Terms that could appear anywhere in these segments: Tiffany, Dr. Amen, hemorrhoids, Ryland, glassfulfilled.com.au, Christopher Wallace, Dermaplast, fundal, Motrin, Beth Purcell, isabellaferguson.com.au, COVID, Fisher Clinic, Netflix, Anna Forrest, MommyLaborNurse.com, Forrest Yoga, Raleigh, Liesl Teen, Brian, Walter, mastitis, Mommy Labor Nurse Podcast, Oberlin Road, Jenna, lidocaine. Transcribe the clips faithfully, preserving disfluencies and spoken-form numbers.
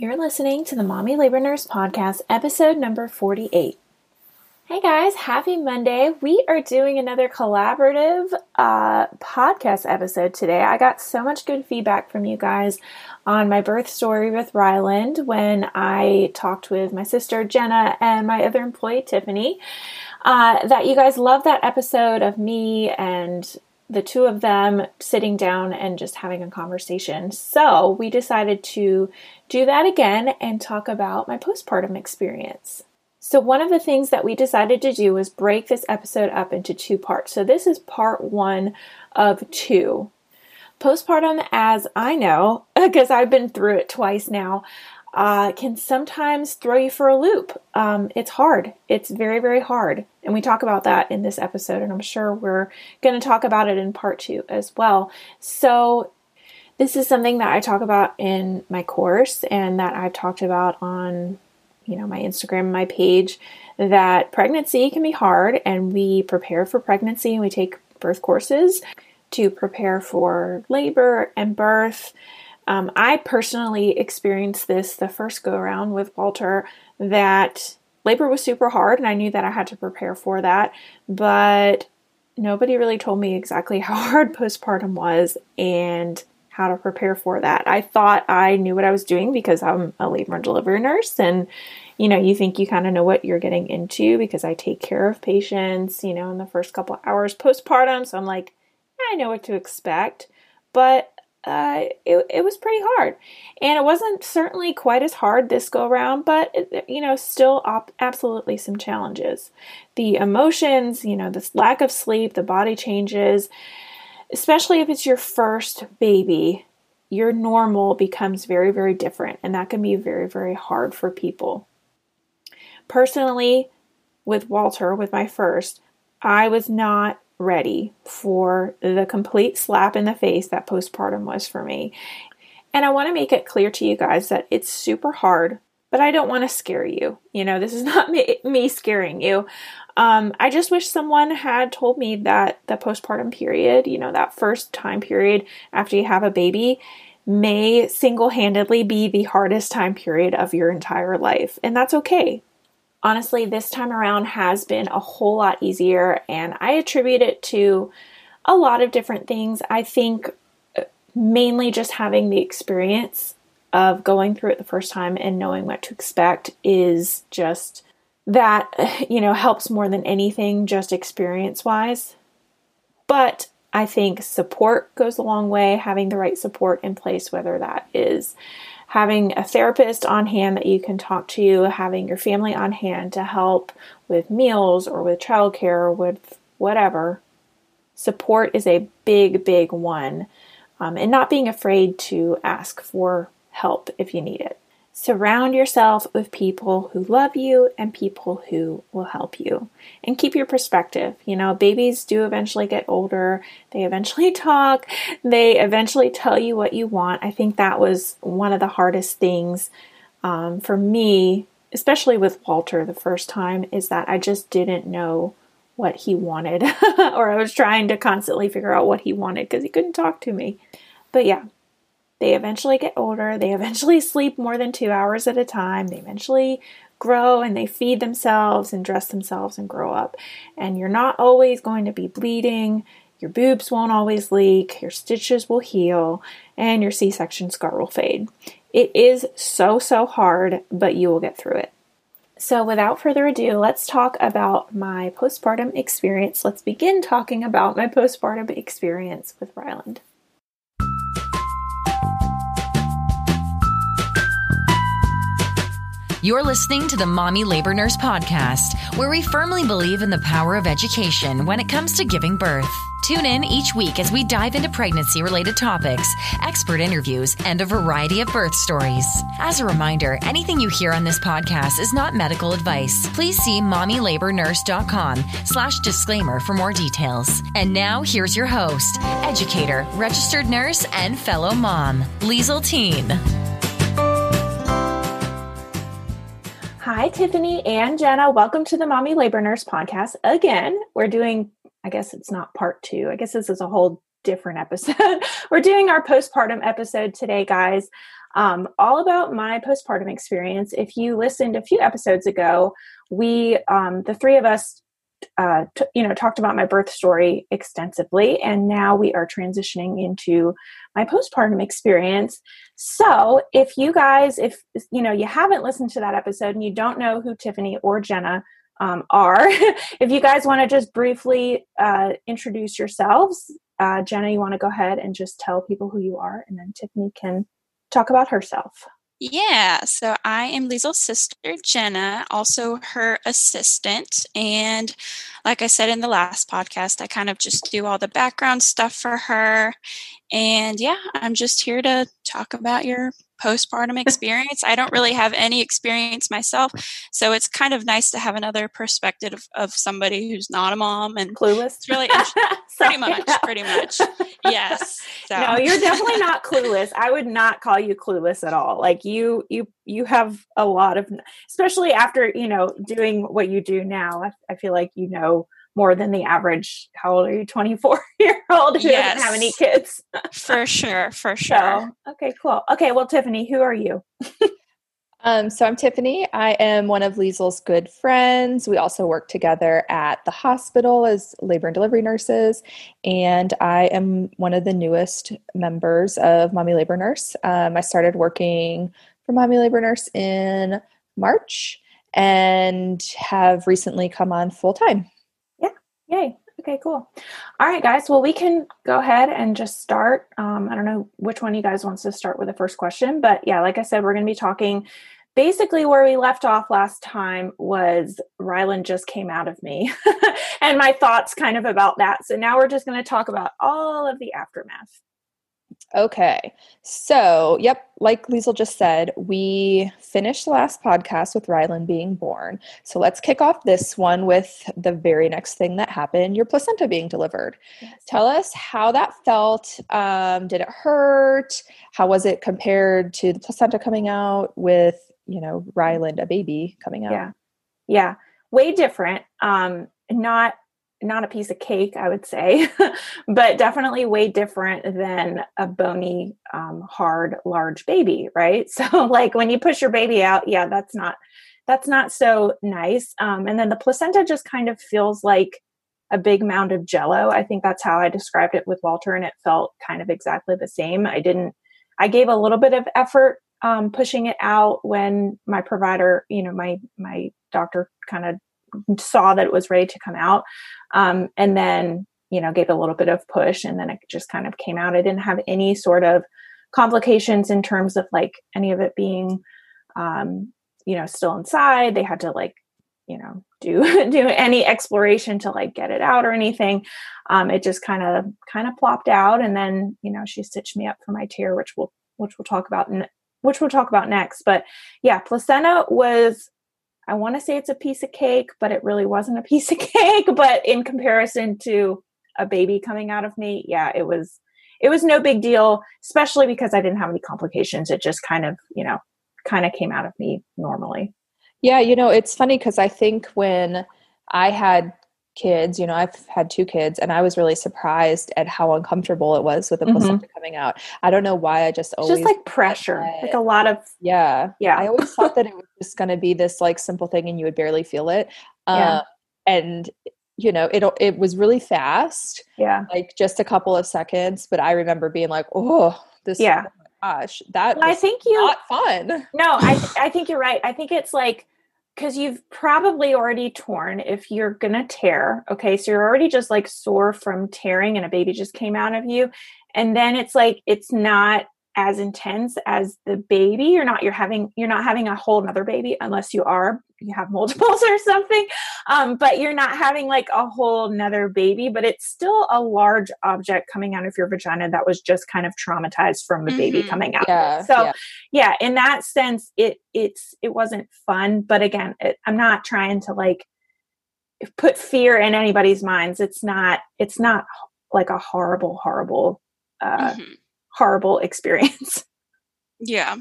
You're listening to the Mommy Labor Nurse Podcast, episode number forty-eight. Hey guys, happy Monday. We are doing another collaborative uh, podcast episode today. I got so much good feedback from you guys on my birth story with Ryland when I talked with my sister Jenna and my other employee Tiffany, uh, that you guys love that episode of me and the two of them sitting down and just having a conversation. So we decided to do that again and talk about my postpartum experience. So one of the things that we decided to do was break this episode up into two parts. So this is part one of two. Postpartum, as I know, because I've been through it twice now, uh, can sometimes throw you for a loop. Um, it's hard. It's very, very hard. And we talk about that in this episode, and I'm sure we're going to talk about it in part two as well. So this is something that I talk about in my course and that I've talked about on, you know, my Instagram, my page, that pregnancy can be hard, and we prepare for pregnancy and we take birth courses to prepare for labor and birth. Um, I personally experienced this the first go around with Walter, that labor was super hard, and I knew that I had to prepare for that, but nobody really told me exactly how hard postpartum was and how to prepare for that. I thought I knew what I was doing because I'm a labor and delivery nurse, and you know, you think you kind of know what you're getting into because I take care of patients, you know, in the first couple of hours postpartum, so I'm like, I know what to expect, but Uh, it, it was pretty hard, and it wasn't certainly quite as hard this go around, but it, you know, still op- absolutely some challenges. The emotions, you know, this lack of sleep, the body changes, especially if it's your first baby, your normal becomes very, very different, and that can be very, very hard for people. Personally, with Walter, with my first, I was not ready for the complete slap in the face that postpartum was for me. And I want to make it clear to you guys that it's super hard, but I don't want to scare you. You know, this is not me, me scaring you. Um, I just wish someone had told me that the postpartum period, you know, that first time period after you have a baby, may single-handedly be the hardest time period of your entire life. And that's okay. Honestly, this time around has been a whole lot easier, and I attribute it to a lot of different things. I think mainly just having the experience of going through it the first time and knowing what to expect is just that, you know, helps more than anything, just experience-wise. But I think support goes a long way, having the right support in place, whether that is having a therapist on hand that you can talk to, having your family on hand to help with meals or with childcare or with whatever. Support is a big, big one. Um, and not being afraid to ask for help if you need it. Surround yourself with people who love you and people who will help you. And keep your perspective. You know, babies do eventually get older. They eventually talk. They eventually tell you what you want. I think that was one of the hardest things um, for me, especially with Walter the first time, is that I just didn't know what he wanted. Or I was trying to constantly figure out what he wanted because he couldn't talk to me. But yeah. They eventually get older, they eventually sleep more than two hours at a time, they eventually grow and they feed themselves and dress themselves and grow up. And you're not always going to be bleeding, your boobs won't always leak, your stitches will heal, and your C-section scar will fade. It is so, so hard, but you will get through it. So without further ado, let's talk about my postpartum experience. Let's begin talking about my postpartum experience with Ryland. You're listening to the Mommy Labor Nurse Podcast, where we firmly believe in the power of education when it comes to giving birth. Tune in each week as we dive into pregnancy-related topics, expert interviews, and a variety of birth stories. As a reminder, anything you hear on this podcast is not medical advice. Please see Mommy Labor Nurse dot com slash disclaimer for more details. And now, here's your host, educator, registered nurse, and fellow mom, Liesl Teen. Hi, Tiffany and Jenna. Welcome to the Mommy Labor Nurse Podcast. Again, we're doing, I guess it's not part two. I guess this is a whole different episode. We're doing our postpartum episode today, guys. um, all about my postpartum experience. If you listened a few episodes ago, we, um, the three of us, uh, t- you know, talked about my birth story extensively, and now we are transitioning into my postpartum experience. So if you guys, if, you know, you haven't listened to that episode and you don't know who Tiffany or Jenna um, are, if you guys want to just briefly uh, introduce yourselves, uh, Jenna, you want to go ahead and just tell people who you are, and then Tiffany can talk about herself. Yeah, so I am Liesl's sister, Jenna, also her assistant. And like I said in the last podcast, I kind of just do all the background stuff for her. And yeah, I'm just here to talk about your postpartum experience. I don't really have any experience myself, so it's kind of nice to have another perspective of, of somebody who's not a mom and clueless. It's really pretty much, yeah. pretty much. Yes. So. No, you're definitely not clueless. I would not call you clueless at all. Like you, you, you have a lot of, especially after, you know, doing what you do now, I, I feel like, you know, more than the average, how old are you, twenty-four-year-old who yes. doesn't have any kids? For sure, for sure. So, okay, cool. Okay, well, Tiffany, who are you? um, so I'm Tiffany. I am one of Liesl's good friends. We also work together at the hospital as labor and delivery nurses, and I am one of the newest members of Mommy Labor Nurse. Um, I started working for Mommy Labor Nurse in March and have recently come on full-time. Yay. Okay, cool. All right, guys. Well, we can go ahead and just start. Um, I don't know which one of you guys wants to start with the first question, but yeah, like I said, we're going to be talking basically where we left off last time was Ryland just came out of me and my thoughts kind of about that. So now we're just going to talk about all of the aftermath. Okay. So, yep, like Liesl just said, we finished the last podcast with Ryland being born. So let's kick off this one with the very next thing that happened, your placenta being delivered. Yes. Tell us how that felt. Um, did it hurt? How was it compared to the placenta coming out with, you know, Ryland, a baby coming out? Yeah. Yeah. Way different. Um, not Not a piece of cake, I would say, but definitely way different than a bony, um, hard, large baby, right? So like when you push your baby out, yeah, that's not, that's not so nice. Um, and then the placenta just kind of feels like a big mound of jello. I think that's how I described it with Walter, and it felt kind of exactly the same. I didn't, I gave a little bit of effort, um, pushing it out when my provider, you know, my, my doctor kind of saw that it was ready to come out. Um, and then, you know, gave a little bit of push, and then it just kind of came out. I didn't have any sort of complications in terms of like any of it being, um, you know, still inside. They had to like, you know, do, do any exploration to like get it out or anything. Um, it just kind of, kind of plopped out. And then, you know, she stitched me up for my tear, which we'll, which we'll talk about, ne- which we'll talk about next. But yeah, placenta was, I want to say it's a piece of cake, but it really wasn't a piece of cake. But in comparison to a baby coming out of me, yeah, it was, it was no big deal, especially because I didn't have any complications. It just kind of, you know, kind of came out of me normally. Yeah. You know, it's funny because I think when I had kids, you know, I've had two kids, and I was really surprised at how uncomfortable it was with the mm-hmm. placenta coming out. I don't know why. I just always just like pressure, like a lot of, yeah. Yeah. I always thought that it was just going to be this like simple thing and you would barely feel it. Um, yeah. And you know, it, it was really fast. Yeah. Like just a couple of seconds, but I remember being like, Oh, this, yeah. oh my gosh, that well, was I think you, not fun. No, I, th- I think you're right. I think it's like, because you've probably already torn if you're going to tear. Okay. So you're already just like sore from tearing, and a baby just came out of you. And then it's like, it's not as intense as the baby. You're not, you're having, you're not having a whole nother baby unless you are, you have multiples or something. Um, but you're not having like a whole nother baby, but it's still a large object coming out of your vagina that was just kind of traumatized from the mm-hmm. baby coming out. Yeah, so yeah. yeah, in that sense, it, it's, it wasn't fun, but again, it, I'm not trying to like put fear in anybody's minds. It's not, it's not like a horrible, horrible, uh, mm-hmm. horrible experience. Yeah.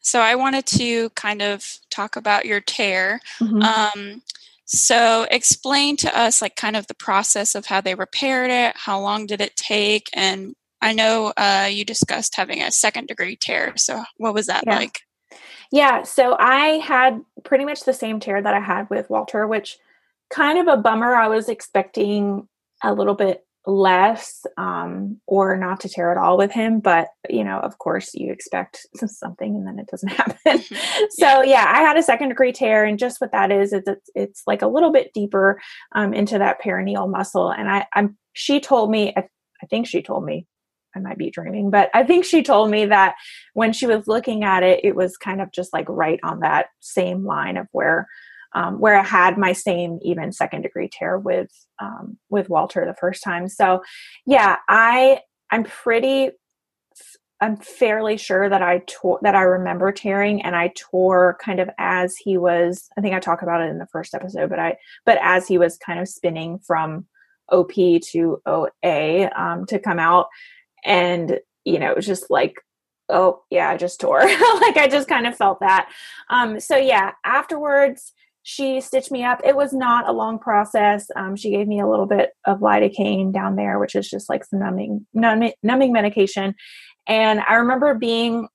So I wanted to kind of talk about your tear. Mm-hmm. Um, so explain to us like kind of the process of how they repaired it, how long did it take, and I know uh, you discussed having a second degree tear. So what was that yeah. like? Yeah. So I had pretty much the same tear that I had with Walter, which kind of a bummer. I was expecting a little bit less um, or not to tear at all with him. But, you know, of course you expect something and then it doesn't happen. So yeah, I had a second degree tear. And just what that is, is it's, it's like a little bit deeper um, into that perineal muscle. And I, I'm, she told me, I, I think she told me, I might be dreaming, but I think she told me that when she was looking at it, it was kind of just like right on that same line of where, um, where I had my same even second degree tear with, um, with Walter the first time. So yeah, I, I'm pretty, I'm fairly sure that I tore, that I remember tearing, and I tore kind of as he was, I think I talked about it in the first episode, but I, but as he was kind of spinning from O P to O A, um, to come out. And, you know, it was just like, oh yeah, I just tore. Like I just kind of felt that. Um, so yeah, afterwards she stitched me up. It was not a long process. Um, she gave me a little bit of lidocaine down there, which is just like some numbing, numbing, numbing medication. And I remember being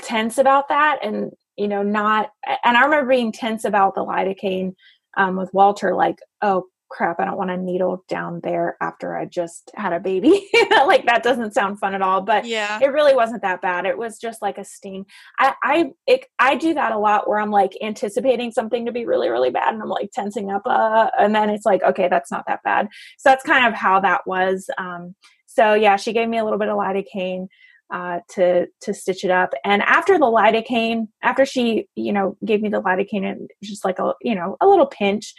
tense about that and, you know, not, and I remember being tense about the lidocaine, um, with Walter, like, oh crap, I don't want a needle down there after I just had a baby. Like that doesn't sound fun at all, but yeah, it really wasn't that bad. It was just like a sting. I, I, it, I do that a lot where I'm like anticipating something to be really, really bad. And I'm like tensing up, uh, and then it's like, okay, that's not that bad. So that's kind of how that was. Um, so yeah, she gave me a little bit of lidocaine, uh, to, to stitch it up. And after the lidocaine, after she, you know, gave me the lidocaine and just like a, you know, a little pinch,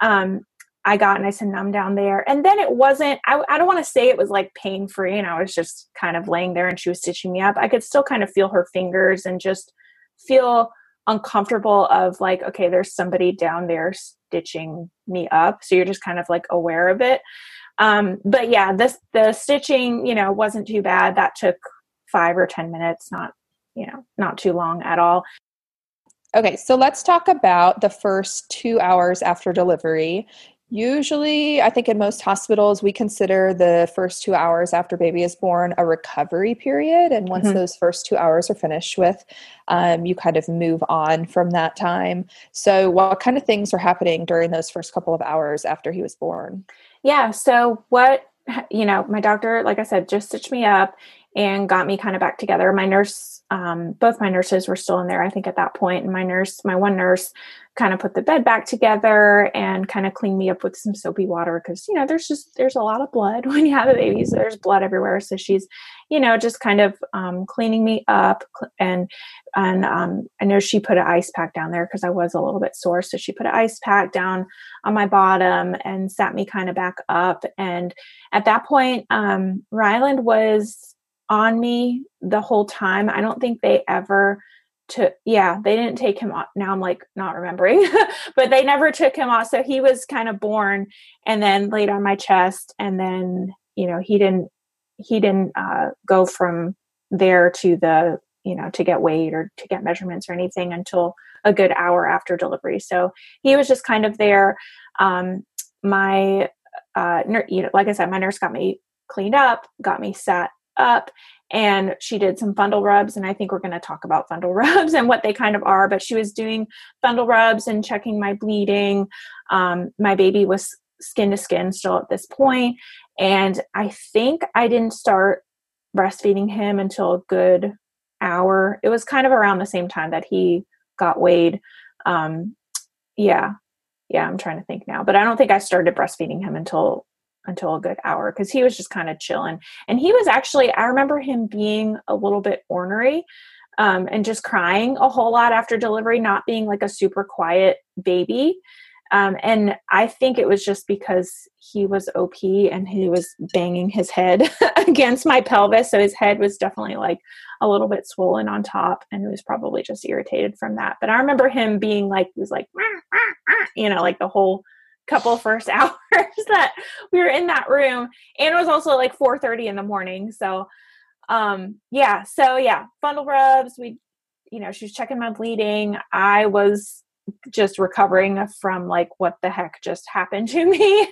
um, I got nice and numb down there. And then it wasn't, I, I don't want to say it was like pain free and I was just kind of laying there and she was stitching me up. I could still kind of feel her fingers and just feel uncomfortable of like, okay, there's somebody down there stitching me up. So you're just kind of like aware of it. Um, but yeah, this, the stitching, you know, wasn't too bad. That took five or ten minutes, not, you know, not too long at all. Okay. So let's talk about the first two hours after delivery. Usually, I think in most hospitals, we consider the first two hours after baby is born a recovery period. And once mm-hmm. those first two hours are finished with, um, you kind of move on from that time. So what kind of things are happening during those first couple of hours after he was born? Yeah. So what, you know, my doctor, like I said, just stitched me up and got me kind of back together. My nurse, um, both my nurses were still in there, I think at that point. And my nurse, my one nurse kind of put the bed back together and kind of cleaned me up with some soapy water. Cause you know, there's just, there's a lot of blood when you have a baby, so there's blood everywhere. So she's, you know, just kind of, um, cleaning me up and, and, um, I know she put an ice pack down there cause I was a little bit sore. So she put an ice pack down on my bottom and sat me kind of back up. And at that point, um, Ryland was on me the whole time. I don't think they ever took, yeah, they didn't take him off. Now I'm like not remembering, but they never took him off. So he was kind of born and then laid on my chest. And then, you know, he didn't, he didn't uh, go from there to the, you know, to get weighed or to get measurements or anything until a good hour after delivery. So he was just kind of there. Um, my, uh, ner- you know, like I said, my nurse got me cleaned up, got me sat up, and she did some fundal rubs. And I think we're going to talk about fundal rubs and what they kind of are, but she was doing fundal rubs and checking my bleeding. Um, my baby was skin to skin still at this point. And I think I didn't start breastfeeding him until a good hour. It was kind of around the same time that he got weighed. Um, yeah. Yeah. I'm trying to think now, but I don't think I started breastfeeding him until until a good hour. Cause he was just kind of chilling. And he was actually, I remember him being a little bit ornery, um, and just crying a whole lot after delivery, not being like a super quiet baby. Um, and I think it was just because he was O P and he was banging his head against my pelvis. So his head was definitely like a little bit swollen on top, and he was probably just irritated from that. But I remember him being like, he was like, ah, ah, ah, you know, like the whole couple first hours that we were in that room. And it was also like four thirty in the morning. So, um, yeah. So yeah, bundle rubs. We, you know, she was checking my bleeding. I was just recovering from like, what the heck just happened to me,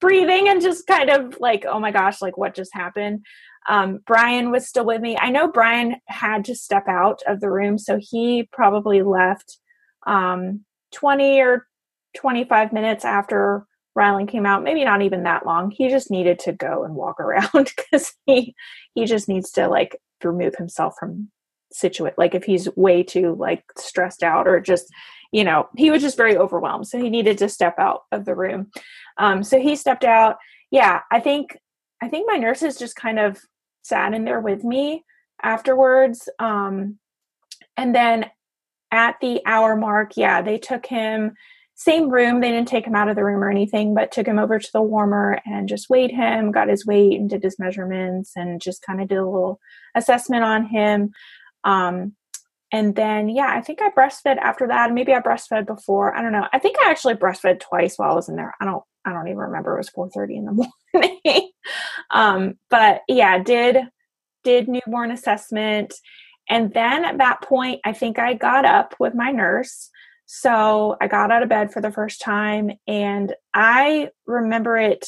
breathing and just kind of like, oh my gosh, like what just happened? Um, Brian was still with me. I know Brian had to step out of the room, so he probably left um, twenty or twenty-five minutes after Ryland came out. Maybe not even that long. He just needed to go and walk around because he he just needs to like remove himself from situate. Like if he's way too like stressed out or just, you know, he was just very overwhelmed. So he needed to step out of the room. Um, so he stepped out. Yeah, I think I think my nurses just kind of sat in there with me afterwards. Um, and then at the hour mark, yeah, they took him, same room. They didn't take him out of the room or anything, but took him over to the warmer and just weighed him, got his weight and did his measurements and just kind of did a little assessment on him. Um, and then, yeah, I think I breastfed after that. Maybe I breastfed before. I don't know. I think I actually breastfed twice while I was in there. I don't, I don't even remember. It was four thirty in the morning. um, but yeah, did, did newborn assessment. And then at that point, I think I got up with my nurse. So I got out of bed for the first time and I remember it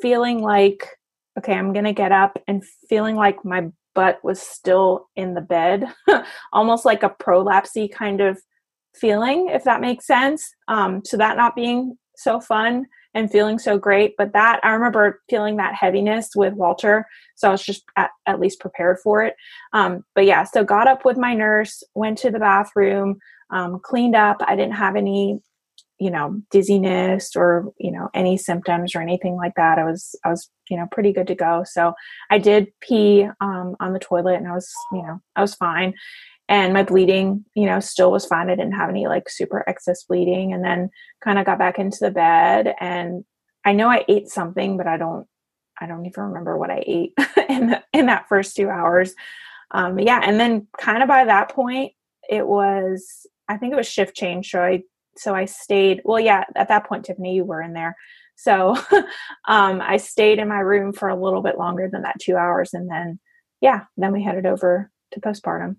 feeling like, okay, I'm going to get up, and feeling like my butt was still in the bed, almost like a prolapsy kind of feeling, if that makes sense. Um, so that not being so fun and feeling so great, but that I remember feeling that heaviness with Walter. So I was just at, at least prepared for it. Um, but yeah, so got up with my nurse, went to the bathroom, um, cleaned up. I didn't have any, you know, dizziness or, you know, any symptoms or anything like that. I was, I was, you know, pretty good to go. So I did pee, um, on the toilet, and I was, you know, I was fine. And my bleeding, you know, still was fine. I didn't have any like super excess bleeding, and then kind of got back into the bed. And I know I ate something, but I don't, I don't even remember what I ate in the, in that first two hours. Um, yeah. And then kind of by that point it was, I think it was shift change. So I, so I stayed, well, yeah, at that point, Tiffany, you were in there. So, um, I stayed in my room for a little bit longer than that two hours. And then, yeah, then we headed over to postpartum.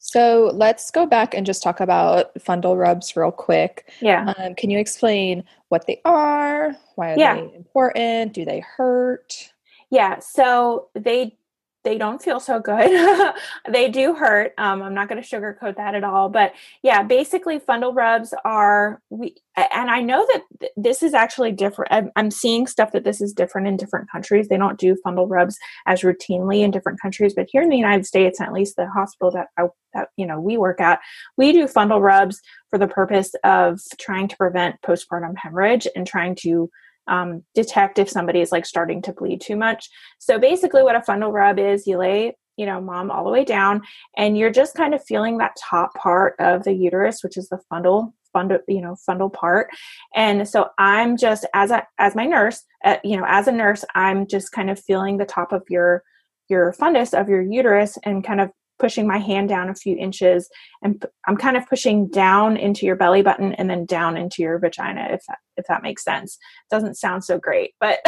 So let's go back and just talk about fundal rubs real quick. Yeah. Um, can you explain what they are? Why are yeah. they important? Do they hurt? Yeah. So they, they don't feel so good. They do hurt. Um, I'm not going to sugarcoat that at all, but yeah, basically fundal rubs are, we, and I know that th- this is actually different. I'm, I'm seeing stuff that this is different in different countries. They don't do fundal rubs as routinely in different countries, but here in the United States, at least the hospital that I, that, you know, we work at, we do fundal rubs for the purpose of trying to prevent postpartum hemorrhage and trying to Um, detect if somebody is like starting to bleed too much. So basically what a fundal rub is, you lay, you know, mom all the way down, and you're just kind of feeling that top part of the uterus, which is the fundal, fundal, you know, fundal part. And so I'm just, as a, as my nurse, uh, you know, as a nurse, I'm just kind of feeling the top of your, your fundus of your uterus, and kind of pushing my hand down a few inches, and p- I'm kind of pushing down into your belly button and then down into your vagina. If that, if that makes sense. It doesn't sound so great, but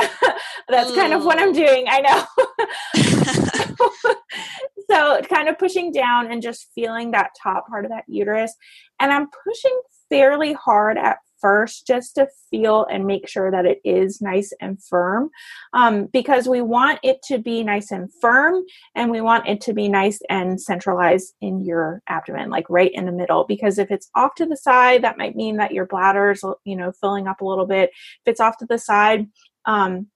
that's mm. kind of what I'm doing. I know. So kind of pushing down and just feeling that top part of that uterus. And I'm pushing fairly hard at first, just to feel and make sure that it is nice and firm, um, because we want it to be nice and firm, and we want it to be nice and centralized in your abdomen, like right in the middle, because if it's off to the side, that might mean that your bladder's, you know, filling up a little bit. If it's off to the side, um,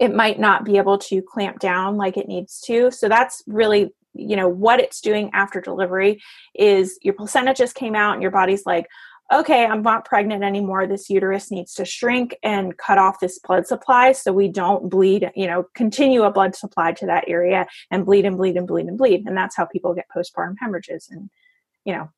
it might not be able to clamp down like it needs to. So that's really, you know, what it's doing after delivery is your placenta just came out and your body's like, okay, I'm not pregnant anymore. This uterus needs to shrink and cut off this blood supply so we don't bleed, you know, continue a blood supply to that area and bleed and bleed and bleed and bleed. And that's how people get postpartum hemorrhages and, you know,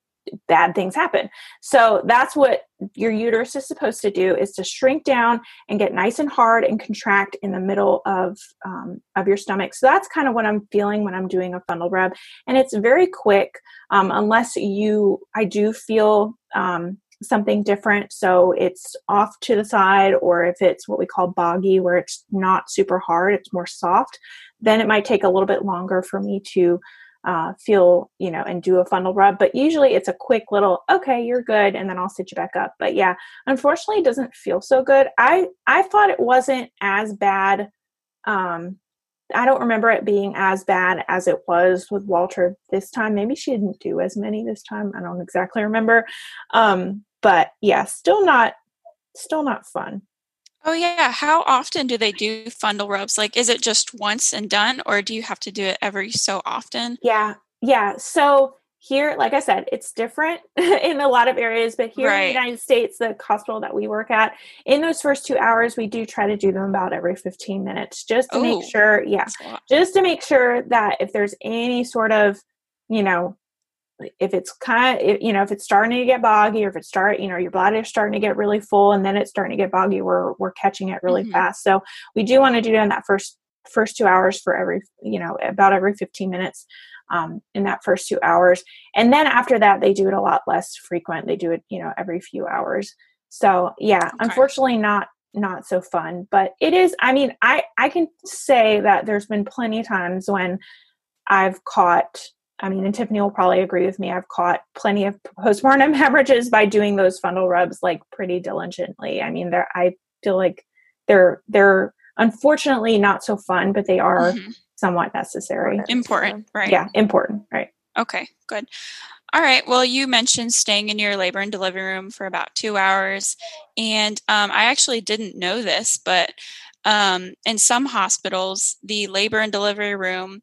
bad things happen. So that's what your uterus is supposed to do, is to shrink down and get nice and hard and contract in the middle of, um, of your stomach. So that's kind of what I'm feeling when I'm doing a fundal rub, and it's very quick. Um, unless you, I do feel, um, something different. So it's off to the side, or if it's what we call boggy, where it's not super hard, it's more soft, then it might take a little bit longer for me to, uh, feel, you know, and do a fundal rub, but usually it's a quick little, okay, you're good. And then I'll sit you back up. But yeah, unfortunately it doesn't feel so good. I, I thought it wasn't as bad, um, I don't remember it being as bad as it was with Walter this time. Maybe she didn't do as many this time. I don't exactly remember. Um, but yeah, still not, still not fun. Oh yeah. How often do they do fundal rubs? Like, is it just once and done, or do you have to do it every so often? Yeah. Yeah. So here, like I said, it's different in a lot of areas, but here right. in the United States, the hospital that we work at, in those first two hours, we do try to do them about every fifteen minutes just to Ooh, make sure, yeah, just to make sure that if there's any sort of, you know, if it's kind of, you know, if it's starting to get boggy, or if it's start, you know, your bladder is starting to get really full and then it's starting to get boggy, we're, we're catching it really mm-hmm. fast. So we do want to do it in that first, first two hours for every, you know, about every fifteen minutes. Um, in that first two hours. And then after that, they do it a lot less frequent. They do it, you know, every few hours. So yeah, okay. Unfortunately not, not so fun, but it is, I mean, I, I can say that there's been plenty of times when I've caught, I mean, and Tiffany will probably agree with me, I've caught plenty of postpartum hemorrhages by doing those fundal rubs, like pretty diligently. I mean, they're, I feel like they're, they're unfortunately not so fun, but they are mm-hmm. somewhat necessary. Important, right? Yeah, important, right. Okay, good. All right. Well, you mentioned staying in your labor and delivery room for about two hours. And um, I actually didn't know this, but um, in some hospitals, the labor and delivery room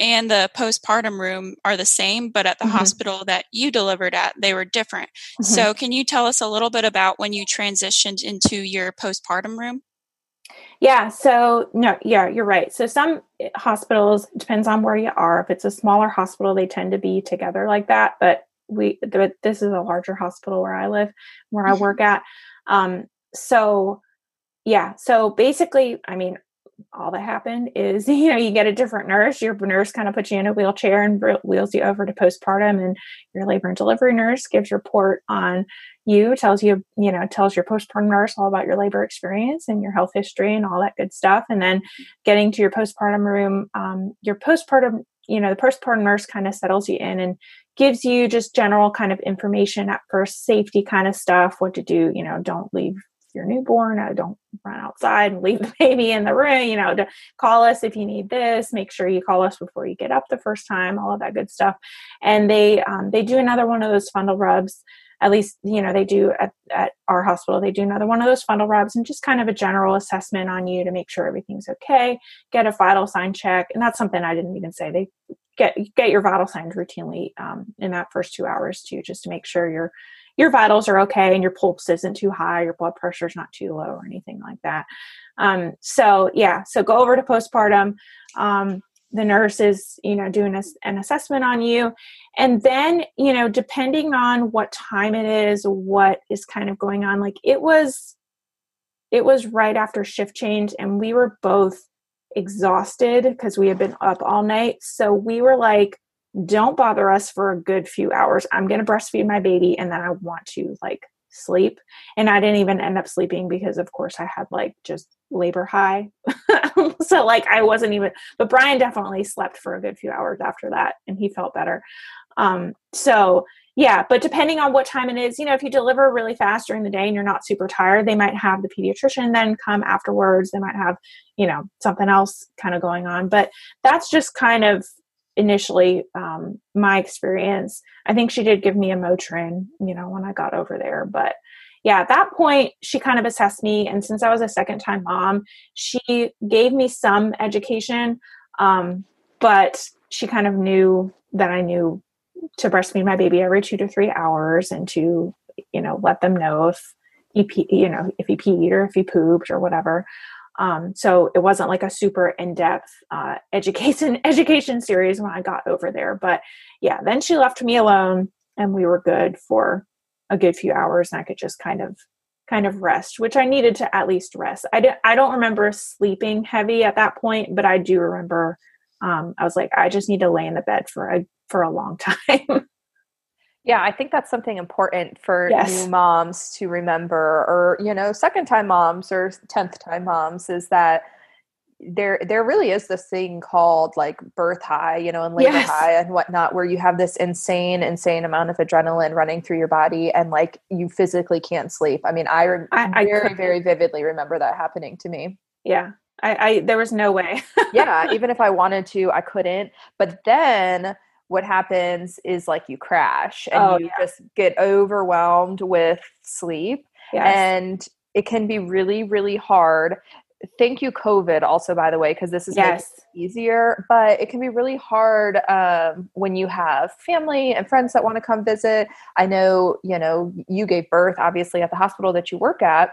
and the postpartum room are the same, but at the mm-hmm. hospital that you delivered at, they were different. Mm-hmm. So can you tell us a little bit about when you transitioned into your postpartum room? Yeah. So no, yeah, you're right. So some hospitals, depends on where you are. If it's a smaller hospital, they tend to be together like that. But we, th- this is a larger hospital where I live, where I work at. Um, so yeah. So basically, I mean, all that happened is, you know, you get a different nurse, your nurse kind of puts you in a wheelchair and wheels you over to postpartum, and your labor and delivery nurse gives your report on you, tells you, you know, tells your postpartum nurse all about your labor experience and your health history and all that good stuff. And then getting to your postpartum room, um, your postpartum, you know, the postpartum nurse kind of settles you in and gives you just general kind of information at first, safety kind of stuff, what to do, you know, don't leave your newborn, I don't run outside and leave the baby in the room, you know, to call us if you need this, make sure you call us before you get up the first time, all of that good stuff. And they, um, they do another one of those fundal rubs, at least, you know, they do at, at our hospital, they do another one of those fundal rubs and just kind of a general assessment on you to make sure everything's okay, get a vital sign check. And that's something I didn't even say. They get, get your vital signs routinely um, in that first two hours too, just to make sure you're, your vitals are okay and your pulse isn't too high, your blood pressure is not too low or anything like that. Um, so yeah, so go over to postpartum. Um, the nurse is, you know, doing a, an assessment on you. And then, you know, depending on what time it is, what is kind of going on, like it was, it was right after shift change and we were both exhausted because we had been up all night. So we were like, don't bother us for a good few hours. I'm going to breastfeed my baby. And then I want to like sleep. And I didn't even end up sleeping because of course I had like just labor high. So like I wasn't even, but Brian definitely slept for a good few hours after that and he felt better. Um, so yeah, but depending on what time it is, you know, if you deliver really fast during the day and you're not super tired, they might have the pediatrician then come afterwards. They might have, you know, something else kind of going on, but that's just kind of initially, um, my experience. I think she did give me a Motrin, you know, when I got over there, but yeah, at that point she kind of assessed me. And since I was a second time mom, she gave me some education. Um, but she kind of knew that I knew to breastfeed my baby every two to three hours and to, you know, let them know if he, pe- you know, if he peed or if he pooped or whatever. Um, so it wasn't like a super in-depth, uh, education, education series when I got over there, but yeah, then she left me alone and we were good for a good few hours and I could just kind of, kind of rest, which I needed to at least rest. I didn't, I don't remember sleeping heavy at that point, but I do remember, um, I was like, I just need to lay in the bed for a, for a long time. Yeah, I think that's something important for yes. new moms to remember, or, you know, second time moms or tenth time moms, is that there, there really is this thing called like birth high, you know, and labor yes. high and whatnot, where you have this insane, insane amount of adrenaline running through your body and like you physically can't sleep. I mean, I, re- I, I very, couldn't. very vividly remember that happening to me. Yeah. I, I there was no way. Yeah. Even if I wanted to, I couldn't. But then what happens is like you crash and oh, you yeah. just get overwhelmed with sleep. Yes. And it can be really, really hard. Thank you, COVID, also, by the way, because this is yes. making it easier, but it can be really hard um, when you have family and friends that want to come visit. I know, you know, you gave birth, obviously, at the hospital that you work at.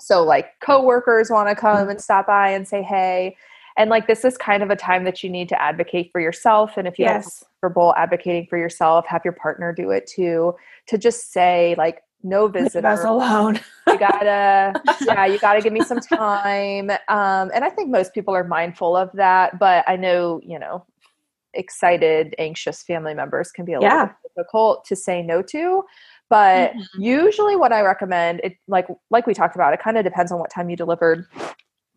So like coworkers want to come and stop by and say, hey, and like, this is kind of a time that you need to advocate for yourself. And if you yes. don't feel comfortable advocating for yourself, have your partner do it too, to just say like, no visitor. I was alone. you gotta, yeah, you gotta give me some time. Um, and I think most people are mindful of that, but I know, you know, excited, anxious family members can be a yeah. little bit difficult to say no to, but mm-hmm. usually what I recommend it, like, like we talked about, it kind of depends on what time you delivered,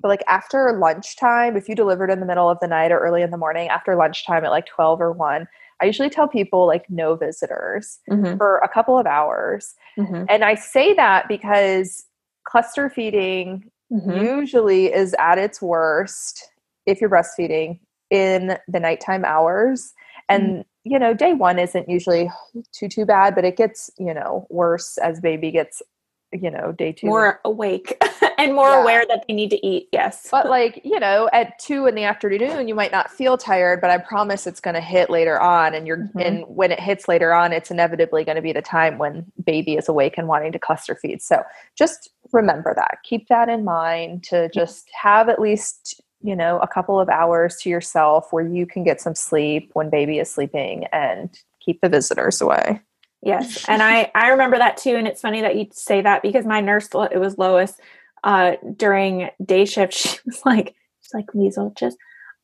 but like after lunchtime, if you delivered in the middle of the night or early in the morning, after lunchtime at like twelve or one, I usually tell people like no visitors mm-hmm. for a couple of hours. Mm-hmm. And I say that because cluster feeding mm-hmm. usually is at its worst if you're breastfeeding in the nighttime hours. And, mm-hmm. you know, day one isn't usually too, too bad, but it gets, you know, worse as baby gets, you know, day two. More awake and more yeah. aware that they need to eat. Yes. But like, you know, at two in the afternoon, you might not feel tired, but I promise it's going to hit later on. And you're, mm-hmm. and when it hits later on, it's inevitably going to be the time when baby is awake and wanting to cluster feed. So just remember that, keep that in mind, to just have at least, you know, a couple of hours to yourself where you can get some sleep when baby is sleeping and keep the visitors away. Yes. And I, I remember that too. And it's funny that you say that because my nurse, it was Lois, uh, during day shift, she was like, she's like, Liesl, just,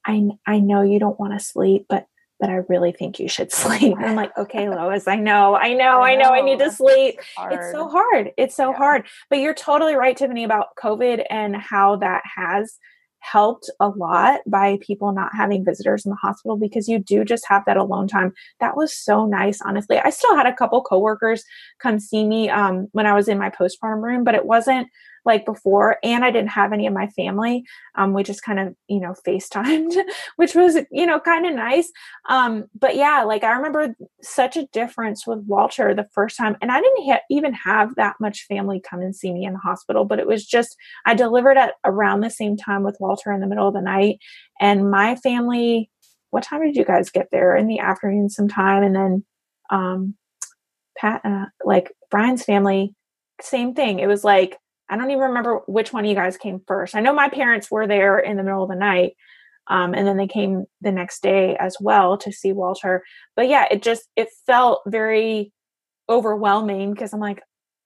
I, I know you don't want to sleep, but, but I really think you should sleep. And I'm like, okay, Lois, I know, I know, I know, I know, I need to sleep. Hard. It's so hard. It's so yeah. hard, but you're totally right, Tiffany, about COVID and how that has helped a lot by people not having visitors in the hospital, because you do just have that alone time. That was so nice. Honestly, I still had a couple coworkers come see me um, when I was in my postpartum room, but it wasn't like before. And I didn't have any of my family. Um, we just kind of, you know, FaceTimed, which was, you know, kind of nice. Um, but yeah, like I remember such a difference with Walter the first time. And I didn't ha- even have that much family come and see me in the hospital, but it was just, I delivered at around the same time with Walter in the middle of the night. And my family, what time did you guys get there? In the afternoon sometime. And then um, Pat, uh, like Brian's family, same thing. It was like, I don't even remember which one of you guys came first. I know my parents were there in the middle of the night. Um, and then they came the next day as well to see Walter. But yeah, it just, it felt very overwhelming because I'm like,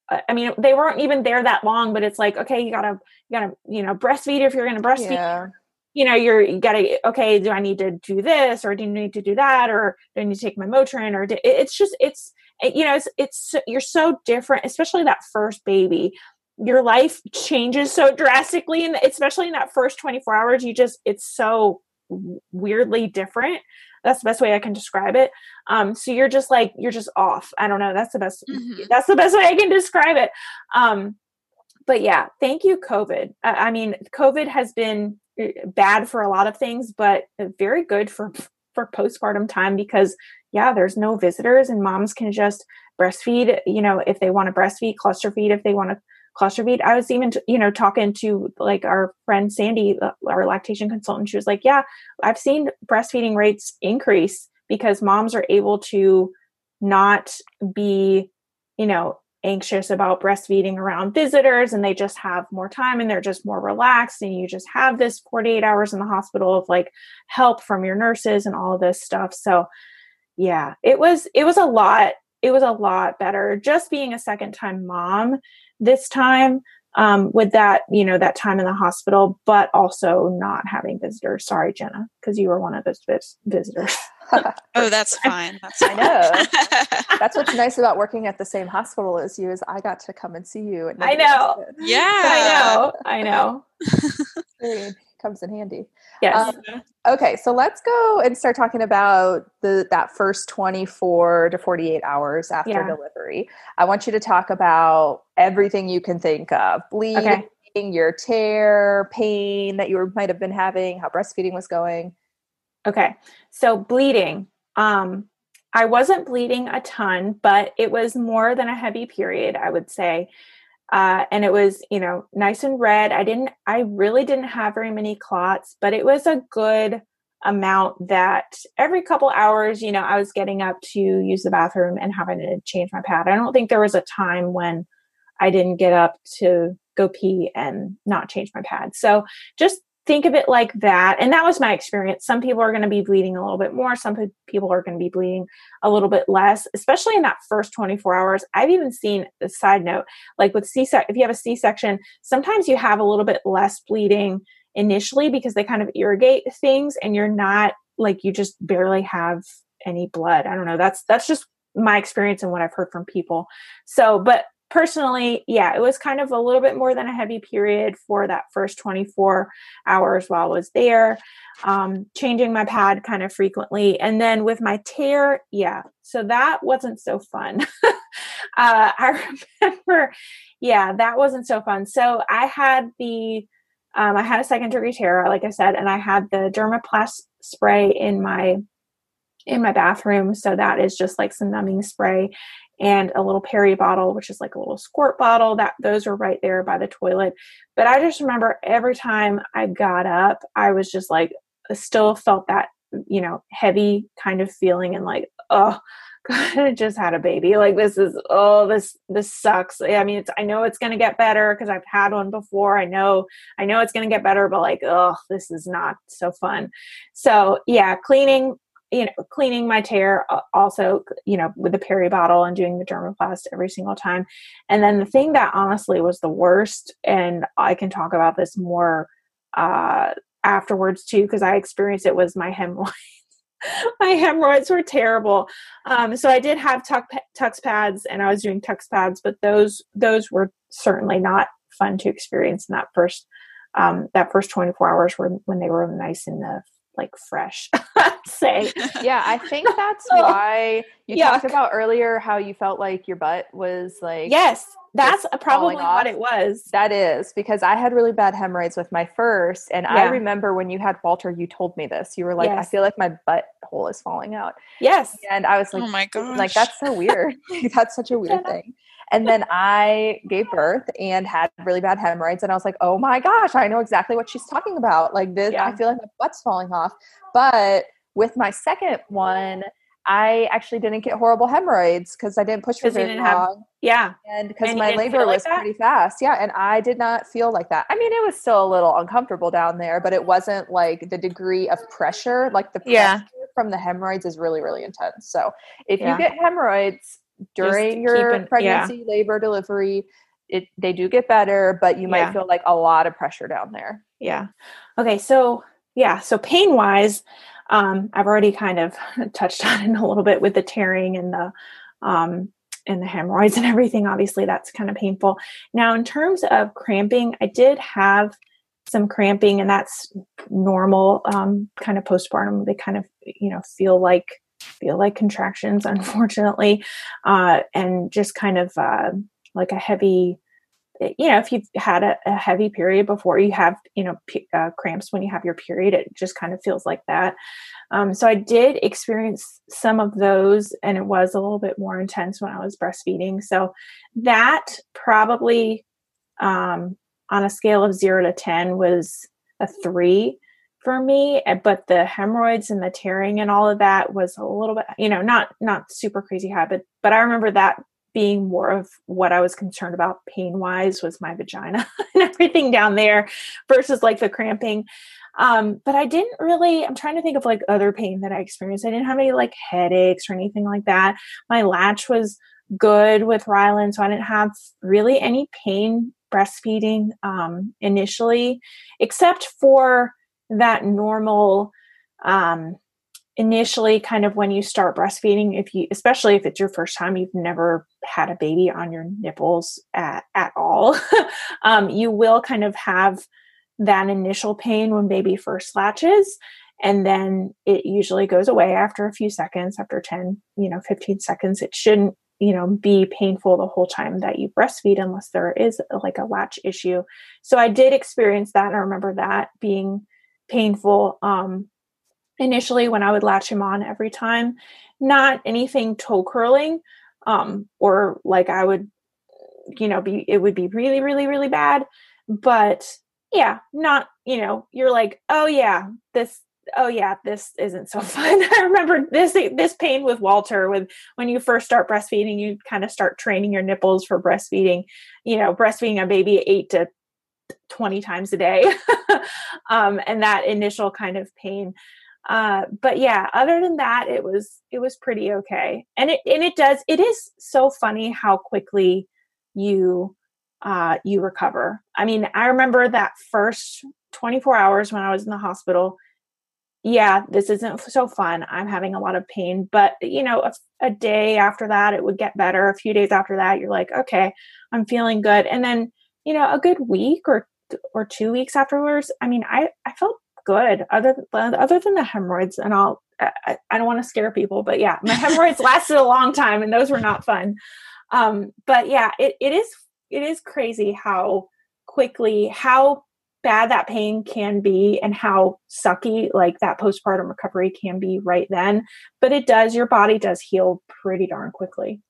I mean, they weren't even there that long, but it's like, okay, you gotta, you gotta, you know, breastfeed if you're going to breastfeed, yeah. you know, you're you gotta, okay, do I need to do this? Or do you need to do that? Or do I need to take my Motrin? Or do, it's just, it's, it, you know, it's, it's, you're so different, especially that first baby. Your life changes so drastically, and especially in that first twenty-four hours, you just, it's so weirdly different. That's the best way I can describe it. Um, so you're just like, you're just off. I don't know. That's the best, mm-hmm. that's the best way I can describe it. Um, but yeah, thank you, COVID. I, I mean, COVID has been bad for a lot of things, but very good for, for postpartum time, because yeah, there's no visitors and moms can just breastfeed, you know, if they want to breastfeed, cluster feed, if they want to cluster feed. I was even, you know, talking to like our friend Sandy, our lactation consultant. She was like, yeah, I've seen breastfeeding rates increase because moms are able to not be, you know, anxious about breastfeeding around visitors, and they just have more time and they're just more relaxed. And you just have this forty-eight hours in the hospital of like help from your nurses and all of this stuff. So yeah, it was, it was a lot. It was a lot better just being a second time mom this time, um, with that, you know, that time in the hospital, but also not having visitors. Sorry, Jenna, because you were one of those vis- visitors. Oh, that's fine. That's fine. I know. That's what's nice about working at the same hospital as you, is I got to come and see you. And I know. Yeah. I know. I know. It comes in handy. Yes. Um, okay. So let's go and start talking about the that first twenty-four to forty-eight hours after yeah. delivery. I want you to talk about everything you can think of. Bleeding, okay. your tear, pain that you might have been having, how breastfeeding was going? Okay. So bleeding. Um, I wasn't bleeding a ton, but it was more than a heavy period, I would say. Uh, and it was, you know, nice and red. I didn't, I really didn't have very many clots, but it was a good amount that every couple hours, you know, I was getting up to use the bathroom and having to change my pad. I don't think there was a time when I didn't get up to go pee and not change my pad. So just think of it like that. And that was my experience. Some people are going to be bleeding a little bit more. Some people are going to be bleeding a little bit less, especially in that first twenty-four hours. I've even seen a side note, like with C-section, if you have a C-section, sometimes you have a little bit less bleeding initially because they kind of irrigate things and you're not like, you just barely have any blood. I don't know. That's, that's just my experience and what I've heard from people. So, but personally, yeah, it was kind of a little bit more than a heavy period for that first twenty-four hours while I was there, um, changing my pad kind of frequently. And then with my tear, yeah, so that wasn't so fun. uh, I remember, yeah, that wasn't so fun. So I had the, um, I had a second degree tear, like I said, and I had the Dermaplast spray in my, in my bathroom. So that is just like some numbing spray, and a little Perry bottle, which is like a little squirt bottle, that those are right there by the toilet. But I just remember every time I got up, I was just like, still felt that, you know, heavy kind of feeling and like, oh God, I just had a baby. Like this is, oh, this, this sucks. I mean, it's, I know it's going to get better because I've had one before. I know, I know it's going to get better, but like, oh, this is not so fun. So yeah, cleaning, you know, cleaning my tear also, you know, with the Perry bottle and doing the Dermaplast every single time. And then the thing that honestly was the worst, and I can talk about this more uh, afterwards too, because I experienced it, was my hemorrhoids. My hemorrhoids were terrible. Um, so I did have tuck, tux pads and I was doing tux pads, but those, those were certainly not fun to experience in that first, um, that first twenty-four hours when, when they were nice in the like fresh, I'd say. Yeah, I think that's why you Yuck. talked about earlier how you felt like your butt was like... Yes, that's probably what it was. That is, because I had really bad hemorrhoids with my first, and yeah. I remember when you had Walter, you told me this. You were like, yes. I feel like my butt hole is falling out. Yes. And I was like, oh my gosh. Like, that's so weird. That's such a weird yeah. thing. And then I gave birth and had really bad hemorrhoids. And I was like, oh my gosh, I know exactly what she's talking about. Like this, yeah. I feel like my butt's falling off. But with my second one, I actually didn't get horrible hemorrhoids because I didn't push for very long. Have, yeah. And because my labor like was that? pretty fast. Yeah. And I did not feel like that. I mean, it was still a little uncomfortable down there, but it wasn't like the degree of pressure, like the pressure yeah. from the hemorrhoids is really, really intense. So if yeah. you get hemorrhoids during your an, pregnancy, yeah. labor, delivery, it they do get better, but you might yeah. feel like a lot of pressure down there. Yeah. Okay. So yeah. So pain wise, um, I've already kind of touched on it a little bit with the tearing and the, um, and the hemorrhoids and everything. Obviously that's kind of painful. Now in terms of cramping, I did have some cramping, and that's normal, um, kind of postpartum. They kind of, you know, feel like feel like contractions, unfortunately, uh, and just kind of uh, like a heavy, you know, if you've had a, a heavy period before, you have, you know, p- uh, cramps when you have your period, it just kind of feels like that. Um, so I did experience some of those, and it was a little bit more intense when I was breastfeeding. So that probably um, on a scale of zero to ten was a three for me, but the hemorrhoids and the tearing and all of that was a little bit, you know, not, not super crazy high, but, but I remember that being more of what I was concerned about pain wise was my vagina and everything down there versus like the cramping. Um, but I didn't really, I'm trying to think of like other pain that I experienced. I didn't have any like headaches or anything like that. My latch was good with Ryland, so I didn't have really any pain breastfeeding, um, initially, except for that normal, um, initially kind of when you start breastfeeding, if you, especially if it's your first time, you've never had a baby on your nipples at, at all. um, you will kind of have that initial pain when baby first latches, and then it usually goes away after a few seconds, after ten, you know, fifteen seconds. It shouldn't you know, be painful the whole time that you breastfeed unless there is like a latch issue. So I did experience that. And I remember that being painful. Um, initially when I would latch him on every time, not anything toe curling, um, or like I would, you know, be, it would be really, really, really bad, but yeah, not, you know, you're like, oh yeah, this, oh yeah, this isn't so fun. I remember this, this pain with Walter, with when you first start breastfeeding, you kind of start training your nipples for breastfeeding, you know, breastfeeding a baby eight to twenty times a day. um, and that initial kind of pain. Uh, but yeah, other than that, it was, it was pretty okay. And it, and it does, it is so funny how quickly you, uh, you recover. I mean, I remember that first twenty-four hours when I was in the hospital, yeah, this isn't so fun. I'm having a lot of pain, but you know, a, a day after that, it would get better. A few days after that, you're like, okay, I'm feeling good. And then, you know, a good week or, or two weeks afterwards, I mean, I, I felt good other than, other than the hemorrhoids and all. I, I don't want to scare people, but yeah, my hemorrhoids lasted a long time and those were not fun. Um, but yeah, it, it is, it is crazy how quickly, how bad that pain can be and how sucky like that postpartum recovery can be right then, but it does, your body does heal pretty darn quickly.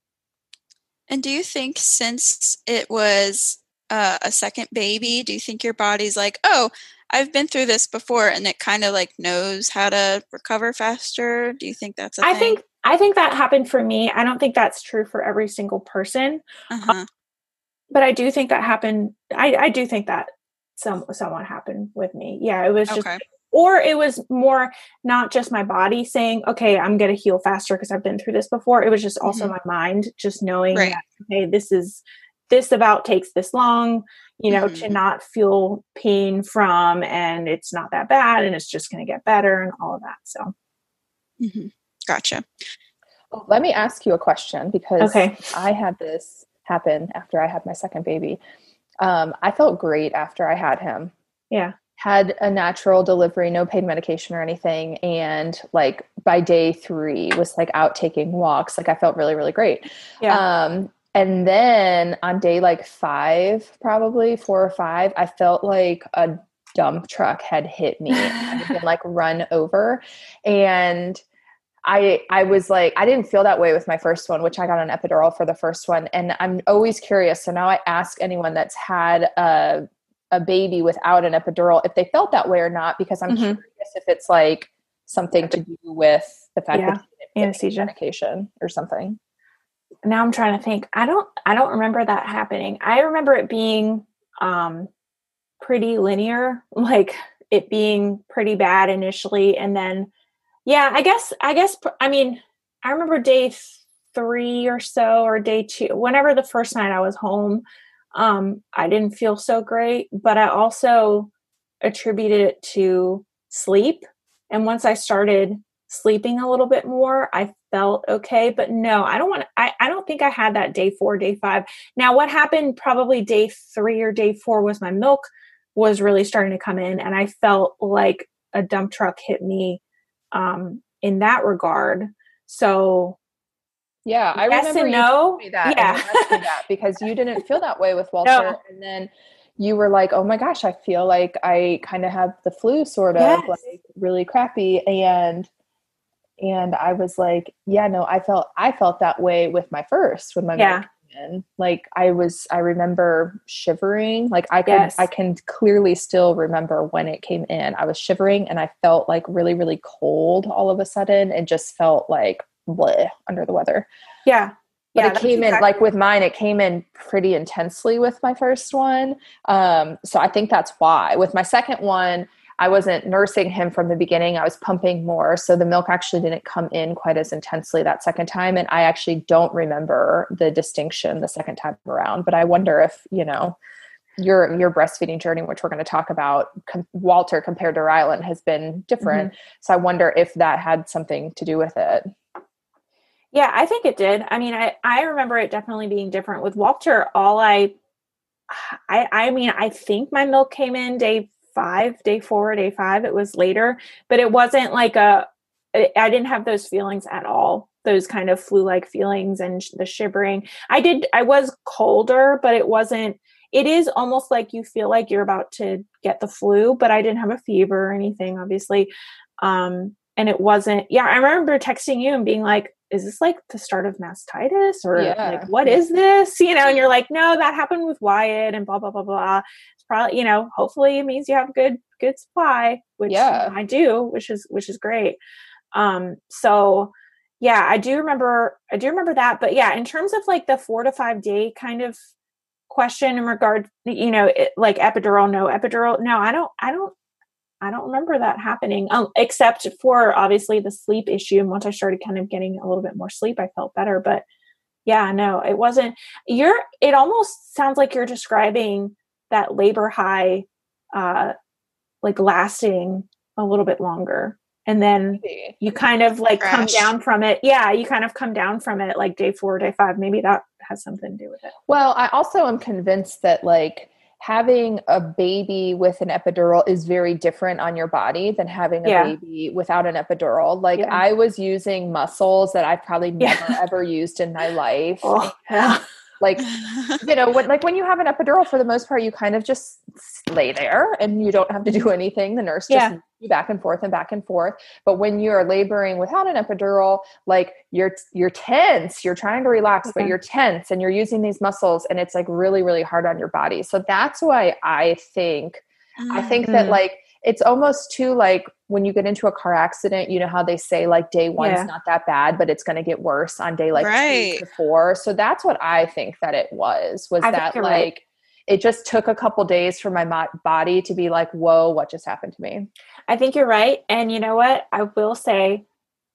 And do you think since it was uh, a second baby, do you think your body's like, oh, I've been through this before and it kind of like knows how to recover faster? Do you think that's a I thing? think, I think that happened for me. I don't think that's true for every single person, uh-huh. um, but I do think that happened. I, I do think that Some someone happened with me. Yeah, it was just, okay. Or it was more not just my body saying, "Okay, I'm going to heal faster because I've been through this before." It was just also mm-hmm. my mind just knowing, right. that, "Okay, this is this about takes this long, you know, mm-hmm. to not feel pain from, and it's not that bad, and it's just going to get better, and all of that." So, mm-hmm. Gotcha. Well, let me ask you a question because okay. I had this happen after I had my second baby. Um, I felt great after I had him. Yeah. Had a natural delivery, no paid medication or anything. And like by day three was like out taking walks. Like I felt really, really great. Yeah. Um, and then on day like five, probably four or five, I felt like a dump truck had hit me and I'd been like run over. And I, I was like, I didn't feel that way with my first one, which I got an epidural for the first one. And I'm always curious. So now I ask anyone that's had a, a baby without an epidural, if they felt that way or not, because I'm mm-hmm. curious if it's like something to do with the fact yeah. that you didn't get anesthesia medication or something. Now I'm trying to think, I don't, I don't remember that happening. I remember it being, um, pretty linear, like it being pretty bad initially. And then, yeah, I guess, I guess, I mean, I remember day three or so, or day two, whenever the first night I was home, um, I didn't feel so great, but I also attributed it to sleep. And once I started sleeping a little bit more, I felt okay, but no, I don't want to, I, I don't think I had that day four, day five. Now what happened probably day three or day four was my milk was really starting to come in and I felt like a dump truck hit me. Um, in that regard. So yeah, I yes remember and you no. told me that, yeah. and you asked me that because you didn't feel that way with Walter. No. And then you were like, oh my gosh, I feel like I kind of have the flu sort of yes. like really crappy. And, and I was like, yeah, no, I felt, I felt that way with my first, when my yeah. mom came in. Like I was, I remember shivering. Like I can, yes. I can clearly still remember when it came in, I was shivering and I felt like really, really cold all of a sudden and just felt like bleh, under the weather. Yeah. But yeah, it came exactly in like with mine, it came in pretty intensely with my first one. Um, so I think that's why. With my second one, I wasn't nursing him from the beginning. I was pumping more. So the milk actually didn't come in quite as intensely that second time. And I actually don't remember the distinction the second time around, but I wonder if, you know, your, your breastfeeding journey, which we're going to talk about, com- Walter compared to Ryland has been different. Mm-hmm. So I wonder if that had something to do with it. Yeah, I think it did. I mean, I, I remember it definitely being different with Walter. All I, I, I mean, I think my milk came in day five, day four, day five, it was later, but it wasn't like a, I didn't have those feelings at all those kind of flu-like feelings and sh- the shivering. I did, I was colder, but it wasn't, it is almost like you feel like you're about to get the flu, but I didn't have a fever or anything, obviously. Um, and it wasn't, yeah, I remember texting you and being like, is this like the start of mastitis or yeah. like, what is this? You know, and you're like, no, that happened with Wyatt and blah, blah, blah, blah. It's probably, you know, hopefully it means you have good, good supply, which yeah. I do, which is, which is great. Um, so yeah, I do remember, I do remember that, but yeah, in terms of like the four to five day kind of question in regard, you know, it, like epidural, no epidural. No, I don't, I don't, I don't remember that happening, um, except for obviously the sleep issue. And once I started kind of getting a little bit more sleep, I felt better, but yeah, no, it wasn't you're, it almost sounds like you're describing that labor high, uh, like lasting a little bit longer. And then you kind of like Fresh. come down from it. Yeah. You kind of come down from it like day four, day five, maybe that has something to do with it. Well, I also am convinced that like having a baby with an epidural is very different on your body than having a yeah. baby without an epidural. Like yeah. I was using muscles that I probably never yeah. ever used in my life. Oh, yeah. Like, you know, when, like when you have an epidural, for the most part, you kind of just lay there and you don't have to do anything. The nurse just moves you back and forth and back and forth. But when you're laboring without an epidural, like you're, you're tense, you're trying to relax, okay. but you're tense and you're using these muscles and it's like really, really hard on your body. So that's why I think, mm-hmm. I think that like, it's almost too like when you get into a car accident, you know how they say like day one's yeah. not that bad, but it's going to get worse on day like right. two to four. So that's what I think that it was, was I that like, right. it just took a couple days for my mo- body to be like, whoa, what just happened to me? I think you're right. And you know what? I will say,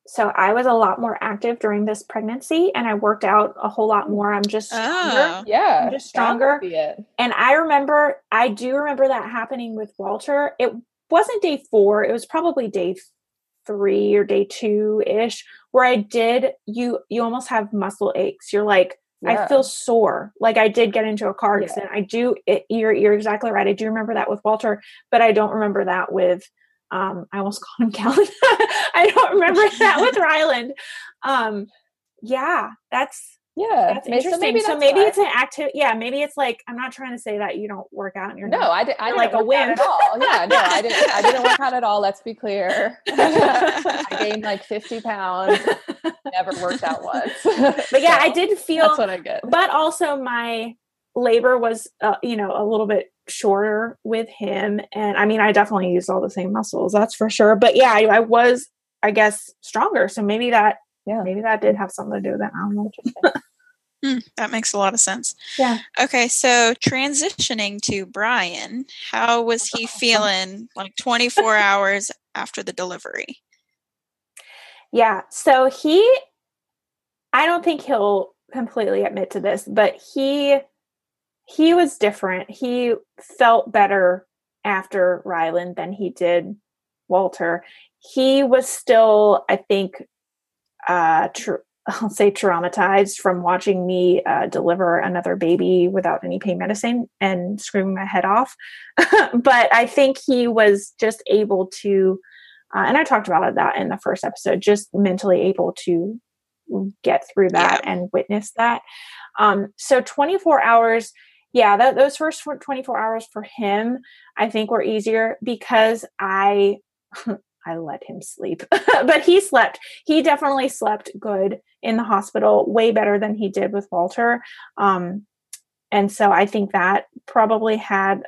so I was a lot more active during this pregnancy and I worked out a whole lot more. I'm just stronger. Oh, yeah. I'm just stronger. And I remember, I do remember that happening with Walter. It wasn't day four. It was probably day three or day two ish where I did, you, you almost have muscle aches. You're like, yeah. I feel sore. Like I did get into a car accident. Yeah. I do. It, you're, you're exactly right. I do remember that with Walter, but I don't remember that with, um, I almost called him Calvin. I don't remember that with Ryland. Um, yeah, that's, Yeah. That's interesting. So maybe, so maybe it's an active, yeah, maybe it's like, I'm not trying to say that you don't work out in your, no, I, did, I didn't like a win at all. Yeah, no, I didn't, I didn't work out at all. Let's be clear. I gained like fifty pounds, never worked out once. But yeah, so, I did feel, that's what I get. But also my labor was, uh, you know, a little bit shorter with him. And I mean, I definitely used all the same muscles, that's for sure. But yeah, I, I was, I guess, stronger. So maybe that, yeah, maybe that did have something to do with that. I don't know what you think. Mm, that makes a lot of sense. Yeah. Okay. So transitioning to Brian, how was he feeling like twenty-four hours after the delivery? Yeah. So he, I don't think he'll completely admit to this, but he, he was different. He felt better after Ryland than he did Walter. He was still, I think, uh, tr- I'll say traumatized from watching me, uh, deliver another baby without any pain medicine and screaming my head off. But I think he was just able to, uh, and I talked about that in the first episode, just mentally able to get through that yeah. and witness that. Um, so twenty-four hours, yeah, th- those first twenty-four hours for him, I think were easier because I, I let him sleep, but he slept. He definitely slept good in the hospital, way better than he did with Walter. Um, and so I think that probably had,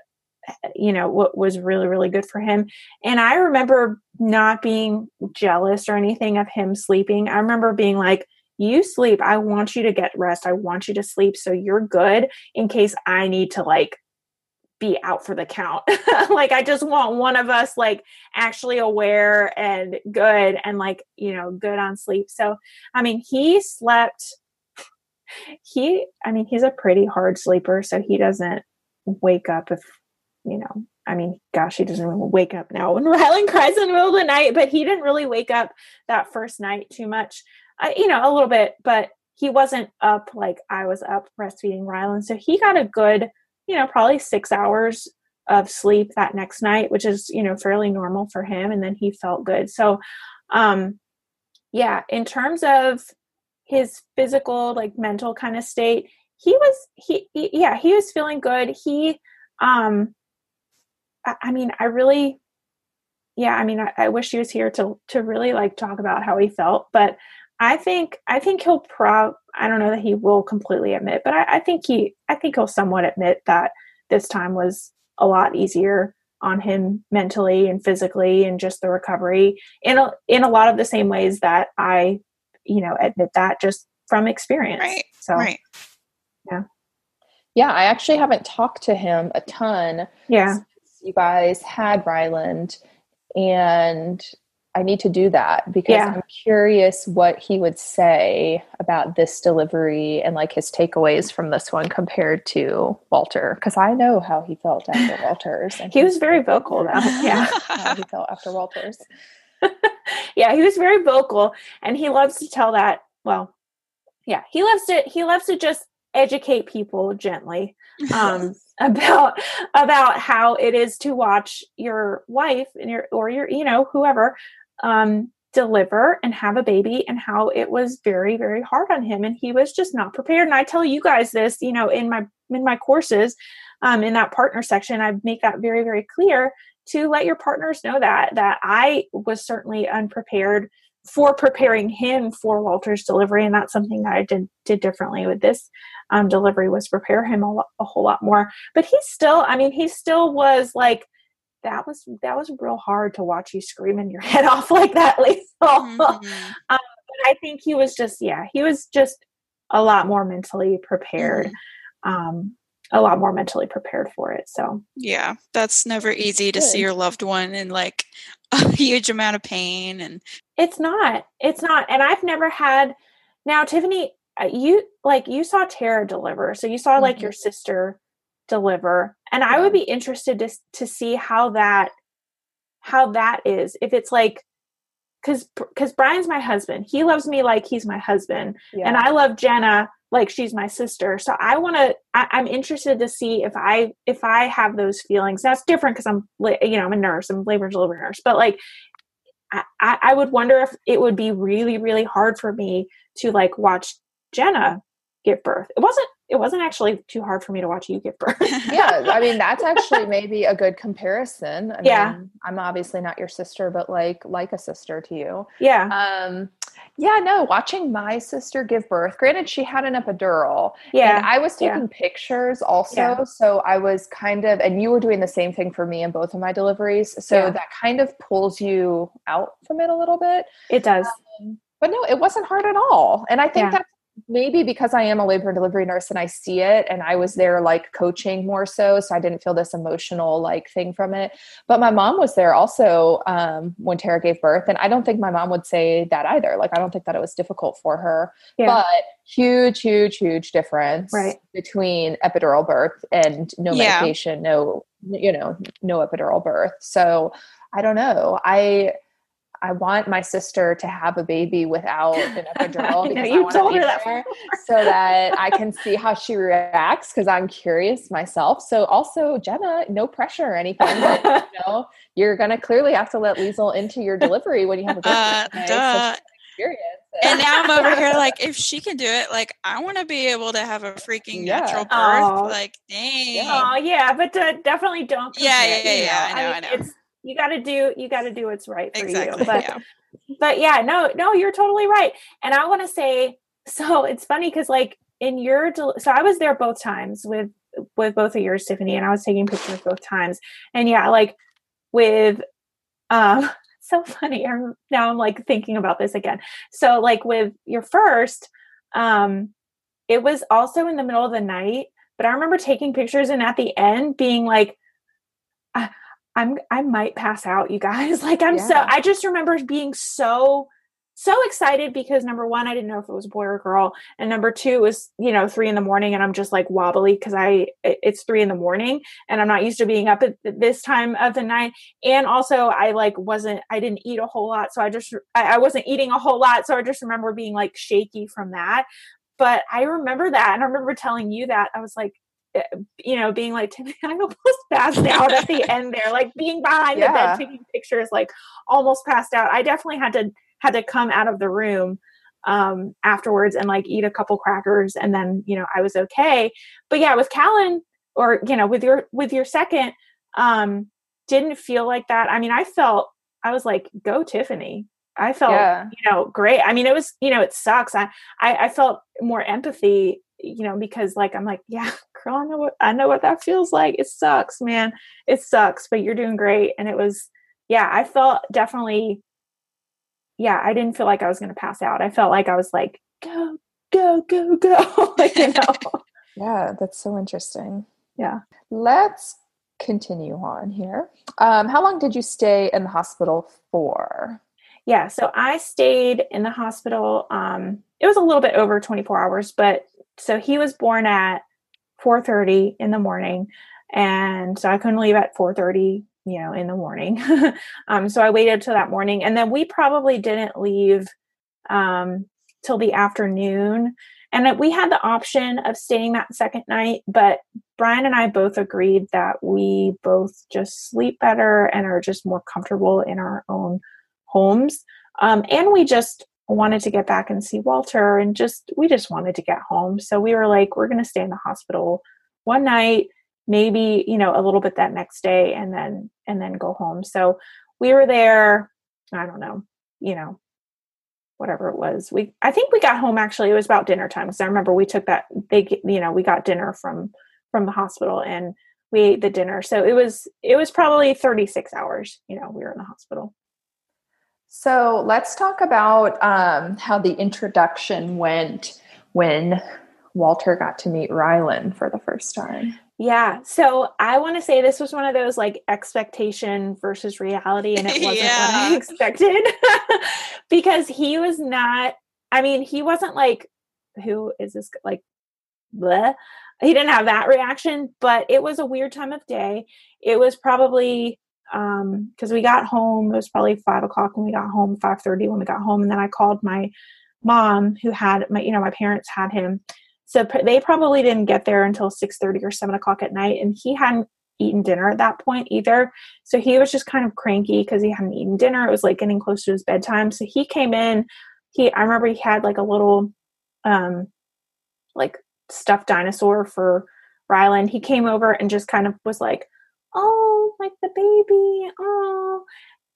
you know, what was really, really good for him. And I remember not being jealous or anything of him sleeping. I remember being like, you sleep. I want you to get rest. I want you to sleep. So you're good in case I need to like be out for the count. Like, I just want one of us like actually aware and good and like, you know, good on sleep. So, I mean, he slept, he, I mean, he's a pretty hard sleeper. So he doesn't wake up if, you know, I mean, gosh, he doesn't really wake up now when Ryland cries in the middle of the night, but he didn't really wake up that first night too much, uh, you know, a little bit, but he wasn't up like I was up breastfeeding Ryland. So he got a good, you know, probably six hours of sleep that next night, which is, you know, fairly normal for him. And then he felt good. So, um, yeah, in terms of his physical, like mental kind of state, he was, he, he yeah, he was feeling good. He, um, I, I mean, I really, yeah, I mean, I, I wish he was here to, to really like talk about how he felt, but I think, I think he'll prob, I don't know that he will completely admit, but I, I think he, I think he'll somewhat admit that this time was a lot easier on him mentally and physically, and just the recovery in a, in a lot of the same ways that I, you know, admit that just from experience. Right. So, right. yeah. Yeah. I actually haven't talked to him a ton. Yeah. Since you guys had Ryland, and I need to do that because yeah. I'm curious what he would say about this delivery and like his takeaways from this one compared to Walter. Cause I know how he felt after Walter's. And he was very vocal though. Yeah. How he felt after Walter's. Yeah, he was very vocal, and he loves to tell that. Well, yeah, he loves to, he loves to just educate people gently um, about, about how it is to watch your wife and your, or your, you know, whoever um, deliver and have a baby, and how it was very, very hard on him. And he was just not prepared. And I tell you guys this, you know, in my, in my courses um, in that partner section, I make that very, very clear to let your partners know that, that I was certainly unprepared for preparing him for Walter's delivery. And that's something that I did, did differently with this um, delivery, was prepare him a, lo- a whole lot more. But he still, I mean, he still was like, that was, that was real hard to watch you screaming your head off like that, Lisa. Mm-hmm. um, I think he was just, yeah, he was just a lot more mentally prepared. Mm-hmm. Um, a lot more mentally prepared for it. So yeah, that's never easy to Good. see your loved one in like a huge amount of pain. And it's not, it's not. And I've never had, now Tiffany, you like, you saw Tara deliver. So you saw like mm-hmm. your sister deliver, and I would be interested to, to see how that, how that is. If it's like, cause, cause Brian's my husband. He loves me like he's my husband, yeah. and I love Jenna like she's my sister. So I want to, I'm interested to see if I, if I have those feelings. That's different because I'm, you know, I'm a nurse, I'm a labor and delivery nurse, but like, I, I would wonder if it would be really, really hard for me to like watch Jenna give birth. It wasn't, it wasn't actually too hard for me to watch you give birth. Yeah. I mean, that's actually maybe a good comparison. I yeah. mean, I'm obviously not your sister, but like, like a sister to you. Yeah. Um, yeah, no, watching my sister give birth, granted she had an epidural. Yeah. And I was taking yeah. pictures also. Yeah. So I was kind of, and you were doing the same thing for me in both of my deliveries. So yeah. that kind of pulls you out from it a little bit. It does. Um, but no, it wasn't hard at all. And I think yeah. that's, maybe because I am a labor and delivery nurse and I see it, and I was there like coaching more so, so I didn't feel this emotional like thing from it. But my mom was there also um, when Tara gave birth, and I don't think my mom would say that either. Like, I don't think that it was difficult for her, yeah. but huge, huge, huge difference right. between epidural birth and no yeah. medication, no, you know, no epidural birth. So I don't know. I, I want my sister to have a baby without an epidural because I, I want to be there so that I can see how she reacts, because I'm curious myself. So also, Jenna, no pressure or anything. But, you know, you're going to clearly have to let Liesl into your delivery when you have a baby. Uh, okay? Duh. So experience. And now I'm over here like, if she can do it, like, I want to be able to have a freaking yeah. natural birth. Aww. Like, dang. Oh, yeah. But uh, definitely don't compare. Yeah, yeah, yeah, yeah. You know? I know, I, mean, I know. It's, You got to do, you got to do what's right for exactly, you. But, yeah. but yeah, no, no, you're totally right. And I want to say, so it's funny because like in your, del- so I was there both times with, with both of yours, Tiffany, and I was taking pictures both times. And yeah, like with, um, so funny. I'm, now I'm like thinking about this again. So like with your first, um, it was also in the middle of the night, but I remember taking pictures and at the end being like, I, I'm, I might pass out, you guys. Like I'm yeah. so, I just remember being so, so excited because number one, I didn't know if it was a boy or a girl. And number two, it was, you know, three in the morning and I'm just like wobbly because I, it's three in the morning and I'm not used to being up at this time of the night. And also I like, wasn't, I didn't eat a whole lot. So I just, I, I wasn't eating a whole lot. So I just remember being like shaky from that. But I remember that. And I remember telling you that I was like, you know, being like, Tiffany, I almost passed out at the end there, like being behind yeah. the bed, taking pictures, like almost passed out. I definitely had to, had to come out of the room um, afterwards and like eat a couple crackers. And then, you know, I was okay. But yeah, with Callan or, you know, with your, with your second, um, didn't feel like that. I mean, I felt, I was like, go Tiffany. I felt, yeah. you know, great. I mean, it was, you know, it sucks. I, I, I felt more empathy, you know, because like, I'm like, yeah, girl, I know what, I know what that feels like. It sucks, man. It sucks, but you're doing great. And it was, yeah, I felt definitely, yeah, I didn't feel like I was going to pass out. I felt like I was like, go, go, go, go. Like, you know. Yeah. That's so interesting. Yeah. Let's continue on here. Um, how long did you stay in the hospital for? Yeah. So I stayed in the hospital. Um, it was a little bit over twenty-four hours, but so he was born at four thirty in the morning. And so I couldn't leave at four thirty, you know, in the morning. um, so I waited till that morning, and then we probably didn't leave, um, till the afternoon. And we had the option of staying that second night, but Brian and I both agreed that we both just sleep better and are just more comfortable in our own homes. Um, and we just wanted to get back and see Walter, and just, we just wanted to get home. So we were like, we're going to stay in the hospital one night, maybe, you know, a little bit that next day, and then, and then go home. So we were there, I don't know, you know, whatever it was. We, I think we got home, actually, it was about dinner time. Cause I remember we took that big, you know, we got dinner from, from the hospital, and we ate the dinner. So it was, it was probably thirty-six hours, you know, we were in the hospital. So let's talk about um, how the introduction went when Walter got to meet Ryland for the first time. Yeah. So I want to say this was one of those like expectation versus reality, and it wasn't yeah. what I expected because he was not, I mean, he wasn't like, who is this? Like, bleh. He didn't have that reaction, but it was a weird time of day. It was probably Um, cause we got home, it was probably five o'clock when we got home, five thirty when we got home. And then I called my mom who had my, you know, my parents had him. So pr- they probably didn't get there until six thirty or seven o'clock at night. And he hadn't eaten dinner at that point either. So he was just kind of cranky cause he hadn't eaten dinner. It was like getting close to his bedtime. So he came in, he, I remember he had like a little, um, like stuffed dinosaur for Ryland. He came over and just kind of was like, oh, like the baby, oh,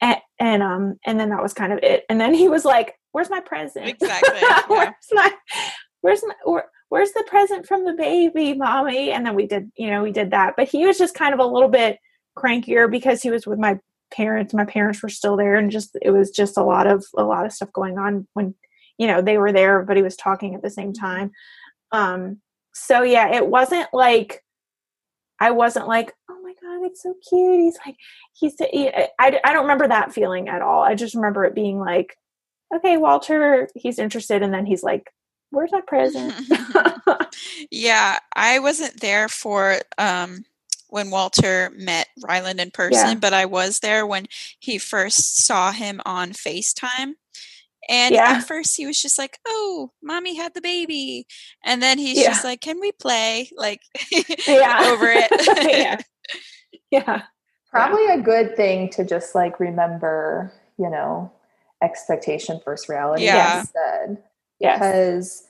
and, and um, and then that was kind of it. And then he was like, "Where's my present? Exactly. Yeah. where's my, where's my, or, where's the present from the baby, mommy?" And then we did, you know, we did that. But he was just kind of a little bit crankier because he was with my parents. My parents were still there, and just it was just a lot of a lot of stuff going on when, you know, they were there. Everybody was talking at the same time. Um, so yeah, it wasn't like I wasn't like, oh my God, it's so cute. He's like, he's, he, I, I don't remember that feeling at all. I just remember it being like, okay, Walter, he's interested. And then he's like, where's my present? Yeah. I wasn't there for, um, when Walter met Ryland in person, yeah. but I was there when he first saw him on FaceTime. And yeah. at first he was just like, oh, mommy had the baby. And then he's yeah. just like, can we play? Like yeah. over it. yeah. yeah. Probably yeah. a good thing to just like remember, you know, expectation versus reality. Yeah. As you said, yes. Because,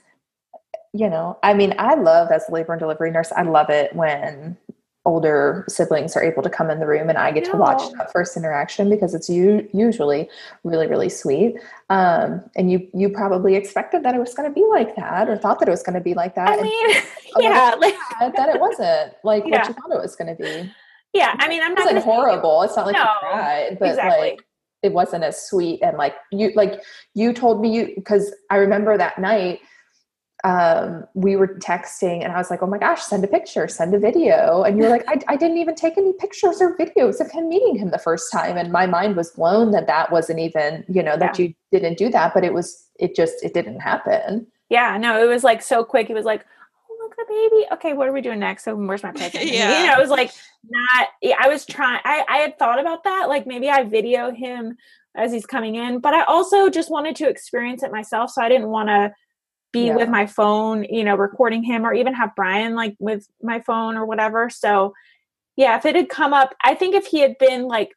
you know, I mean, I love as a labor and delivery nurse, I love it when older siblings are able to come in the room and I get no. to watch that first interaction because it's u- usually really, really sweet. Um, and you, you probably expected that it was going to be like that or thought that it was going to be like that. I mean, yeah. Like, that it wasn't like yeah. what you thought it was going to be. Yeah. I mean, I'm not it wasn't horrible. It. It's not like no, you cried, but exactly. like it wasn't as sweet. And like you, like you told me you, cause I remember that night, Um, we were texting and I was like, oh my gosh, send a picture, send a video. And you're like, I, I didn't even take any pictures or videos of him meeting him the first time. And my mind was blown that that wasn't even, you know, that yeah. you didn't do that, but it was, it just, it didn't happen. Yeah, no, it was like so quick. It was like, oh, look at the baby. Okay. What are we doing next? So where's my present? yeah. You know, I was like, not, I was trying, I, I had thought about that. Like maybe I video him as he's coming in, but I also just wanted to experience it myself. So I didn't want to be yeah. with my phone, you know, recording him or even have Brian like with my phone or whatever. So yeah, if it had come up, I think if he had been like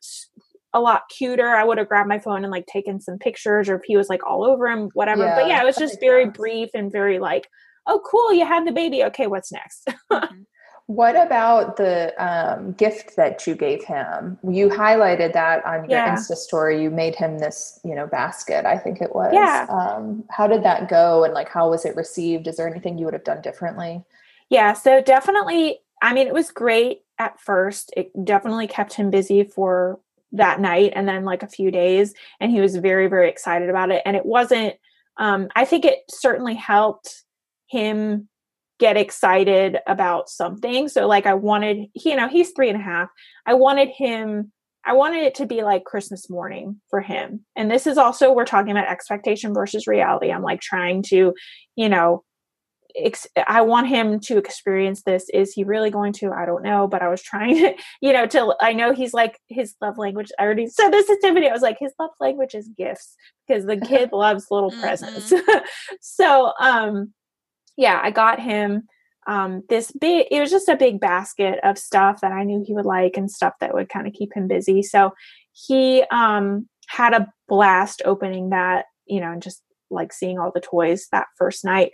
a lot cuter, I would have grabbed my phone and like taken some pictures, or if he was like all over him, whatever. Yeah, but yeah, it was just very sense. brief and very like, oh, cool, you had the baby. Okay, what's next? Mm-hmm. What about the um, gift that you gave him? You highlighted that on your yeah. Insta story. You made him this, you know, basket, I think it was. Yeah. Um, how did that go? And like, how was it received? Is there anything you would have done differently? Yeah. So definitely, I mean, it was great at first. It definitely kept him busy for that night and then like a few days. And he was very, very excited about it. And it wasn't, um, I think it certainly helped him get excited about something. So like I wanted, you know, he's three and a half. I wanted him, I wanted it to be like Christmas morning for him. And this is also, we're talking about expectation versus reality. I'm like trying to, you know, ex- I want him to experience this. Is he really going to? I don't know. But I was trying to, you know, to, I know he's like, his love language, I already said this to Tiffany. I was like, his love language is gifts, because the kid loves little mm-hmm. presents. So, um, yeah, I got him um, this big, it was just a big basket of stuff that I knew he would like and stuff that would kind of keep him busy. So he um, had a blast opening that, you know, and just like seeing all the toys that first night.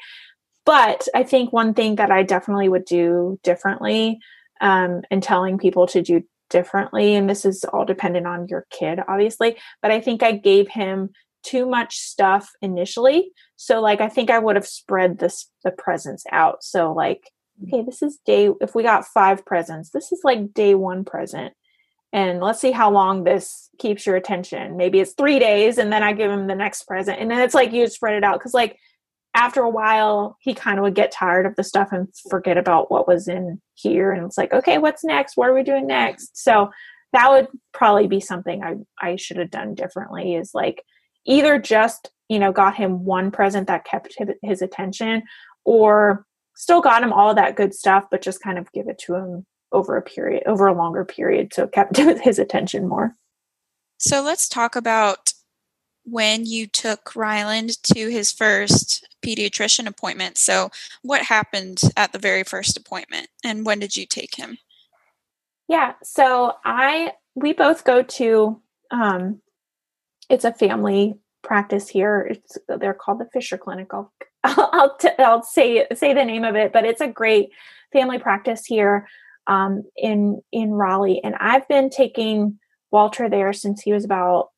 But I think one thing that I definitely would do differently um, and telling people to do differently, and this is all dependent on your kid, obviously, but I think I gave him too much stuff initially. So like, I think I would have spread this, the presents out. So like, okay, this is day, if we got five presents, this is like day one present. And let's see how long this keeps your attention. Maybe it's three days and then I give him the next present. And then it's like, you spread it out. Cause like after a while he kind of would get tired of the stuff and forget about what was in here. And it's like, okay, what's next? What are we doing next? So that would probably be something I, I should have done differently, is like, either just, you know, got him one present that kept his attention, or still got him all that good stuff, but just kind of give it to him over a period, over a longer period. So it kept his attention more. So let's talk about when you took Ryland to his first pediatrician appointment. So what happened at the very first appointment, and when did you take him? Yeah. So I, we both go to, um, it's a family practice here. It's, they're called the Fisher Clinic. I'll, I'll, t- I'll say, say the name of it, but it's a great family practice here um, in, in Raleigh. And I've been taking Walter there since he was about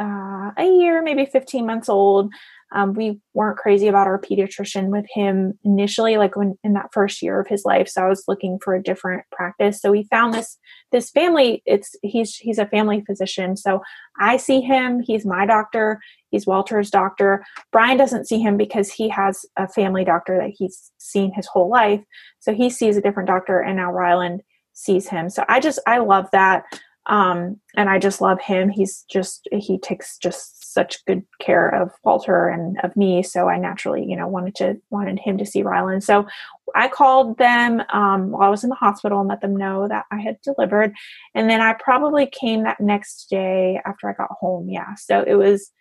uh, a year, maybe fifteen months old. Um, we weren't crazy about our pediatrician with him initially, like when in that first year of his life. So I was looking for a different practice. So we found this, this family, it's, he's, he's a family physician. So I see him, he's my doctor, he's Walter's doctor. Brian doesn't see him because he has a family doctor that he's seen his whole life. So he sees a different doctor, and now Ryland sees him. So I just, I love that. Um, and I just love him. He's just, he takes just such good care of Walter and of me. So I naturally, you know, wanted to, wanted him to see Ryland. So I called them, um, while I was in the hospital, and let them know that I had delivered. And then I probably came that next day after I got home. Yeah. So it was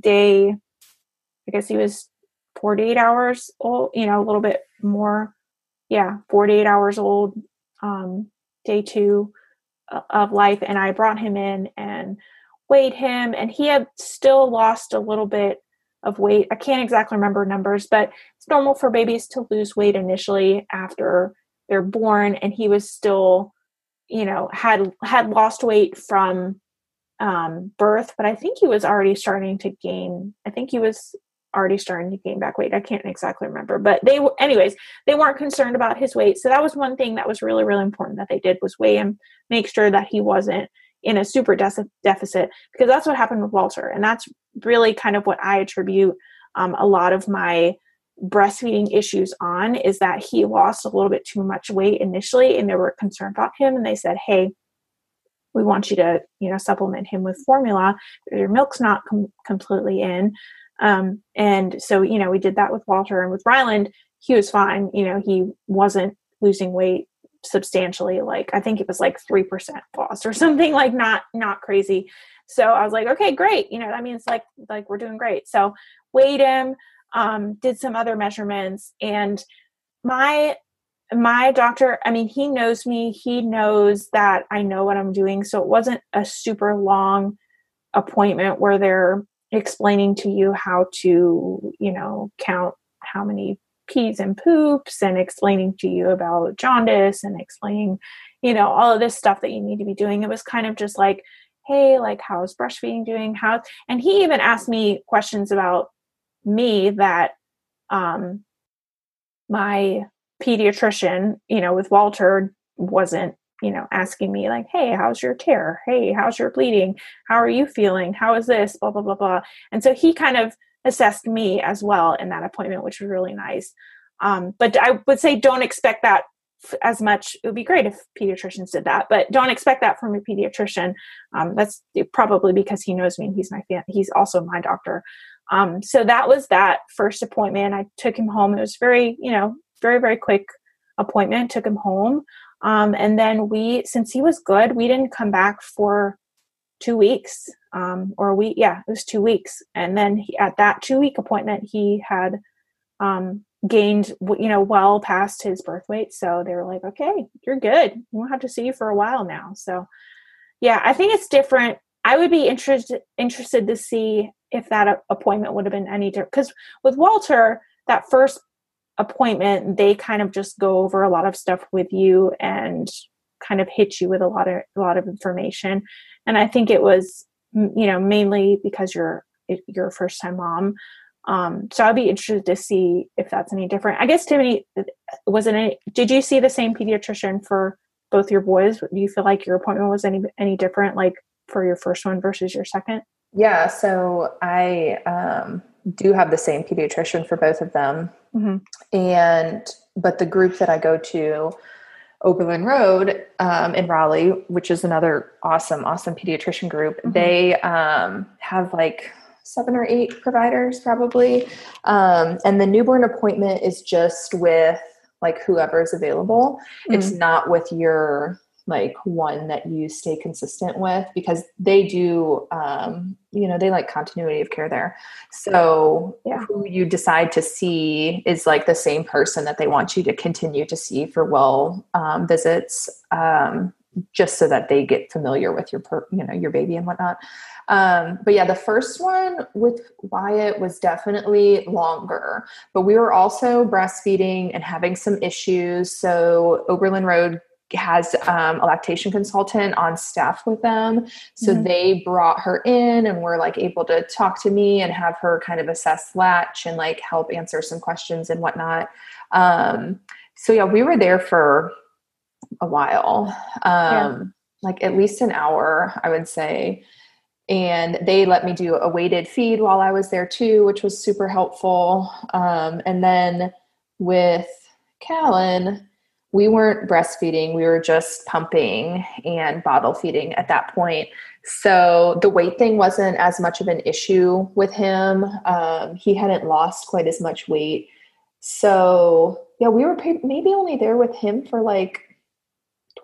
day, I guess he was forty-eight hours old, you know, a little bit more. Yeah. forty-eight hours old, um, day two of life. And I brought him in and weighed him, and he had still lost a little bit of weight. I can't exactly remember numbers, but it's normal for babies to lose weight initially after they're born. And he was still, you know, had, had lost weight from um, birth, but I think he was already starting to gain, I think he was already starting to gain back weight. I can't exactly remember, but they, anyways, they weren't concerned about his weight. So that was one thing that was really, really important that they did, was weigh him, make sure that he wasn't in a super de- deficit, because that's what happened with Walter. And that's really kind of what I attribute um, a lot of my breastfeeding issues on, is that he lost a little bit too much weight initially, and they were concerned about him. And they said, hey, we want you to, you know, supplement him with formula. Your milk's not com- completely in. Um, and so, you know, we did that with Walter. And with Ryland, he was fine. You know, he wasn't losing weight substantially. Like, I think it was like three percent loss or something, like not, not crazy. So I was like, okay, great. You know, I mean, it's like, like we're doing great. So weighed him, um, did some other measurements, and my, my doctor, I mean, he knows me, he knows that I know what I'm doing. So it wasn't a super long appointment where they're explaining to you how to, you know, count how many pees and poops and explaining to you about jaundice and explaining, you know, all of this stuff that you need to be doing. It was kind of just like, hey, like, how's breastfeeding doing? How? And he even asked me questions about me that um, my pediatrician, you know, with Walter wasn't, you know, asking me like, hey, how's your tear? Hey, how's your bleeding? How are you feeling? How is this? Blah, blah, blah, blah. And so he kind of assessed me as well in that appointment, which was really nice. Um, but I would say don't expect that f- as much. It would be great if pediatricians did that, but don't expect that from a pediatrician. Um, that's probably because he knows me and he's my fan. He's also my doctor. Um, so that was that first appointment. I took him home. It was very, you know, very, very quick appointment, took him home. Um, and then we, since he was good, we didn't come back for two weeks um, or a week. Yeah, it was two weeks. And then he, at that two week appointment, he had um, gained, you know, well past his birth weight. So they were like, okay, you're good. We won't have to see you for a while now. So yeah, I think it's different. I would be interested, interested to see if that appointment would have been any different. Because with Walter, that first appointment, they kind of just go over a lot of stuff with you and kind of hit you with a lot of, a lot of information. And I think it was, you know, mainly because you're, you're a first time mom. Um, so I'd be interested to see if that's any different. I guess, Tiffany, was it any, did you see the same pediatrician for both your boys? Do you feel like your appointment was any, any different, like for your first one versus your second? Yeah. So I, um, do have the same pediatrician for both of them. Mm-hmm. And, but the group that I go to, Oberlin Road, um, in Raleigh, which is another awesome, awesome pediatrician group. Mm-hmm. They, um, have like seven or eight providers probably. Um, and the newborn appointment is just with like whoever's available. Mm-hmm. It's not with your, like one that you stay consistent with, because they do, um, you know, they like continuity of care there. So yeah. Who you decide to see is like the same person that they want you to continue to see for well um, visits, um, just so that they get familiar with your, per- you know, your baby and whatnot. Um, but yeah, the first one with Wyatt was definitely longer, but we were also breastfeeding and having some issues. So Oberlin Road has um, a lactation consultant on staff with them. So mm-hmm. they brought her in and were like able to talk to me and have her kind of assess latch and like help answer some questions and whatnot. Um, so yeah, we were there for a while, um, yeah. like at least an hour, I would say. And they let me do a weighted feed while I was there too, which was super helpful. Um, and then with Callan, we weren't breastfeeding. We were just pumping and bottle feeding at that point. So the weight thing wasn't as much of an issue with him. Um, he hadn't lost quite as much weight. So yeah, we were maybe only there with him for like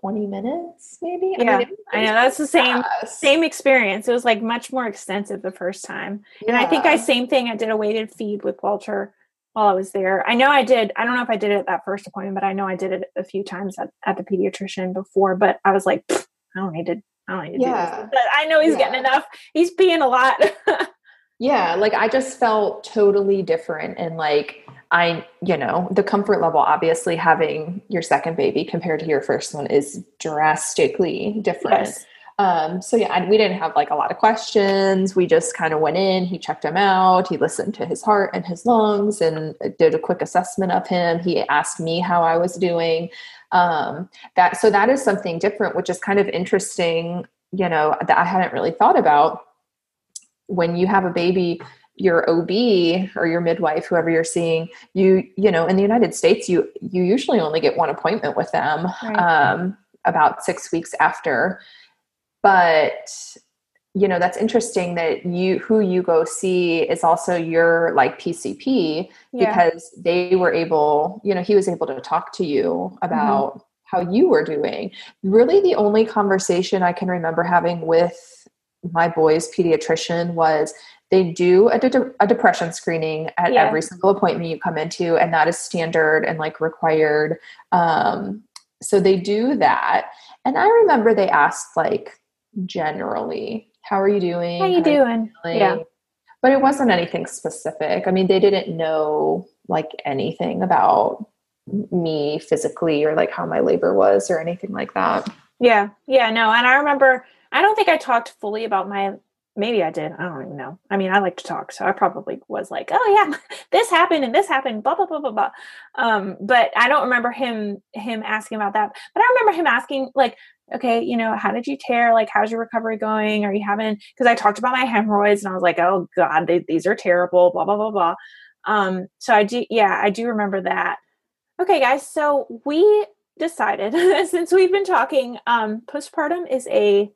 twenty minutes, maybe. Yeah, I, mean, I know that's the same, same experience. It was like much more extensive the first time. Yeah. And I think I, same thing. I did a weighted feed with Walter while I was there. I know I did, I don't know if I did it at that first appointment, but I know I did it a few times at, at the pediatrician before, but I was like, I don't need to, I don't need to yeah. do this. But I know he's yeah. getting enough. He's peeing a lot. yeah. Like I just felt totally different. And like, I, you know, the comfort level, obviously having your second baby compared to your first one is drastically different. Yes. Um, so yeah, and we didn't have like a lot of questions. We just kind of went in, he checked him out. He listened to his heart and his lungs and did a quick assessment of him. He asked me how I was doing. Um, that, so that is something different, which is kind of interesting, you know, that I hadn't really thought about. When you have a baby, your O B or your midwife, whoever you're seeing, you, you know, in the United States, you, you usually only get one appointment with them, right. um, about six weeks after. But, you know, that's interesting that you, who you go see is also your like P C P yeah. because they were able, you know, he was able to talk to you about mm-hmm. how you were doing. Really the only conversation I can remember having with my boy's pediatrician was They do a, de- a depression screening at yeah. every single appointment you come into, and that is standard and like required. Um, so they do that. And I remember they asked like generally, how are you doing? How you how doing? Are you yeah. But it wasn't anything specific. I mean, they didn't know like anything about me physically or like how my labor was or anything like that. Yeah. Yeah, no. And I remember, I don't think I talked fully about my, maybe I did. I don't even know. I mean, I like to talk. So I probably was like, oh yeah, this happened and this happened, blah, blah, blah, blah, blah. Um, but I don't remember him, him asking about that, but I remember him asking like, okay, you know, how did you tear? Like, how's your recovery going? Are you having, cause I talked about my hemorrhoids and I was like, oh God, they, these are terrible, blah, blah, blah, blah. Um, so I do, yeah, I do remember that. Okay guys. So we decided since we've been talking, um, postpartum is a,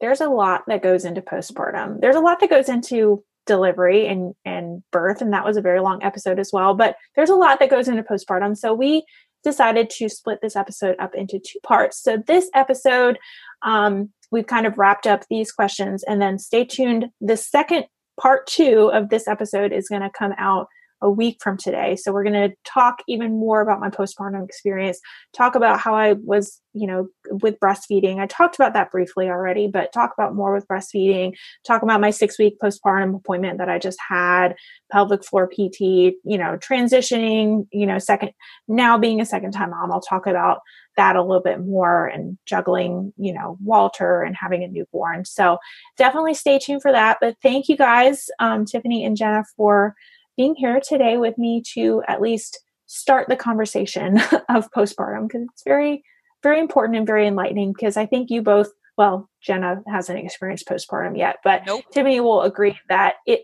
there's a lot that goes into postpartum. There's a lot that goes into delivery and, and birth. And that was a very long episode as well, but there's a lot that goes into postpartum. So we decided to split this episode up into two parts. So this episode, um, we've kind of wrapped up these questions, and then stay tuned. The second part two of this episode is going to come out a week from today. So we're going to talk even more about my postpartum experience, talk about how I was, you know, with breastfeeding. I talked about that briefly already, but talk about more with breastfeeding, talk about my six week postpartum appointment that I just had, pelvic floor P T, you know, transitioning, you know, second, now being a second time mom. I'll talk about that a little bit more, and juggling, you know, Walter and having a newborn. So definitely stay tuned for that. But thank you guys, um, Tiffany and Jenna, for being here today with me to at least start the conversation of postpartum, because it's very, very important and very enlightening, because I think you both, well, Jenna hasn't experienced postpartum yet, but nope. Tiffany will agree that it,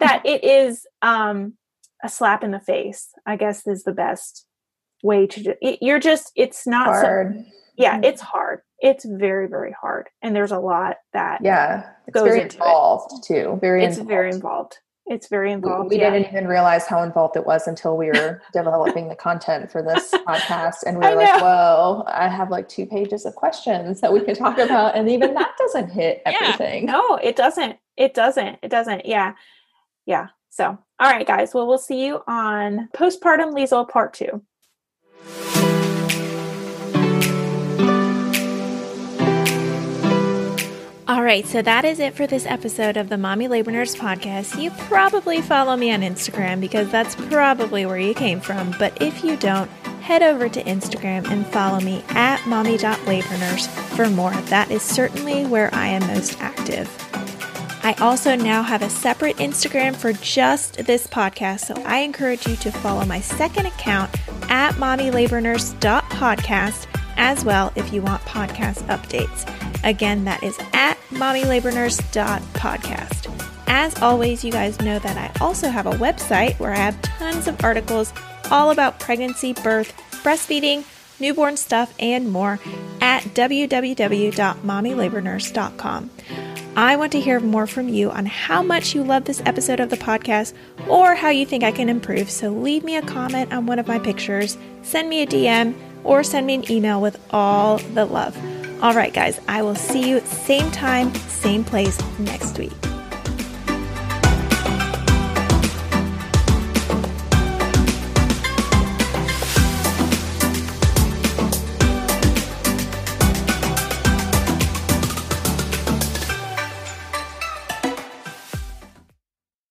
that it is um, a slap in the face, I guess is the best way to do it. You're just, it's not hard. So, yeah, it's hard. It's very, very hard. And there's a lot that yeah, it's goes very into involved it. Too. Very it's involved. very involved. It's very involved. We, we yeah. didn't even realize how involved it was until we were developing the content for this podcast. And we were like, whoa, I have like two pages of questions that we could talk about. And even that doesn't hit yeah. everything. No, it doesn't. It doesn't. It doesn't. Yeah. Yeah. So, all right, guys. Well, we'll see you on Postpartum Liesl Part two. All right, so that is it for this episode of the Mommy Labor Nurse Podcast. You probably follow me on Instagram because that's probably where you came from. But if you don't, head over to Instagram and follow me at mommy dot labor nurse for more. That is certainly where I am most active. I also now have a separate Instagram for just this podcast, so I encourage you to follow my second account at mommy labor nurse dot podcast as well if you want podcast updates. Again, that is at mommy labor nurse dot podcast. As always, you guys know that I also have a website where I have tons of articles all about pregnancy, birth, breastfeeding, newborn stuff, and more at w w w dot mommy labor nurse dot com. I want to hear more from you on how much you love this episode of the podcast or how you think I can improve. So leave me a comment on one of my pictures, send me a D M, or send me an email with all the love. All right, guys, I will see you same time, same place next week.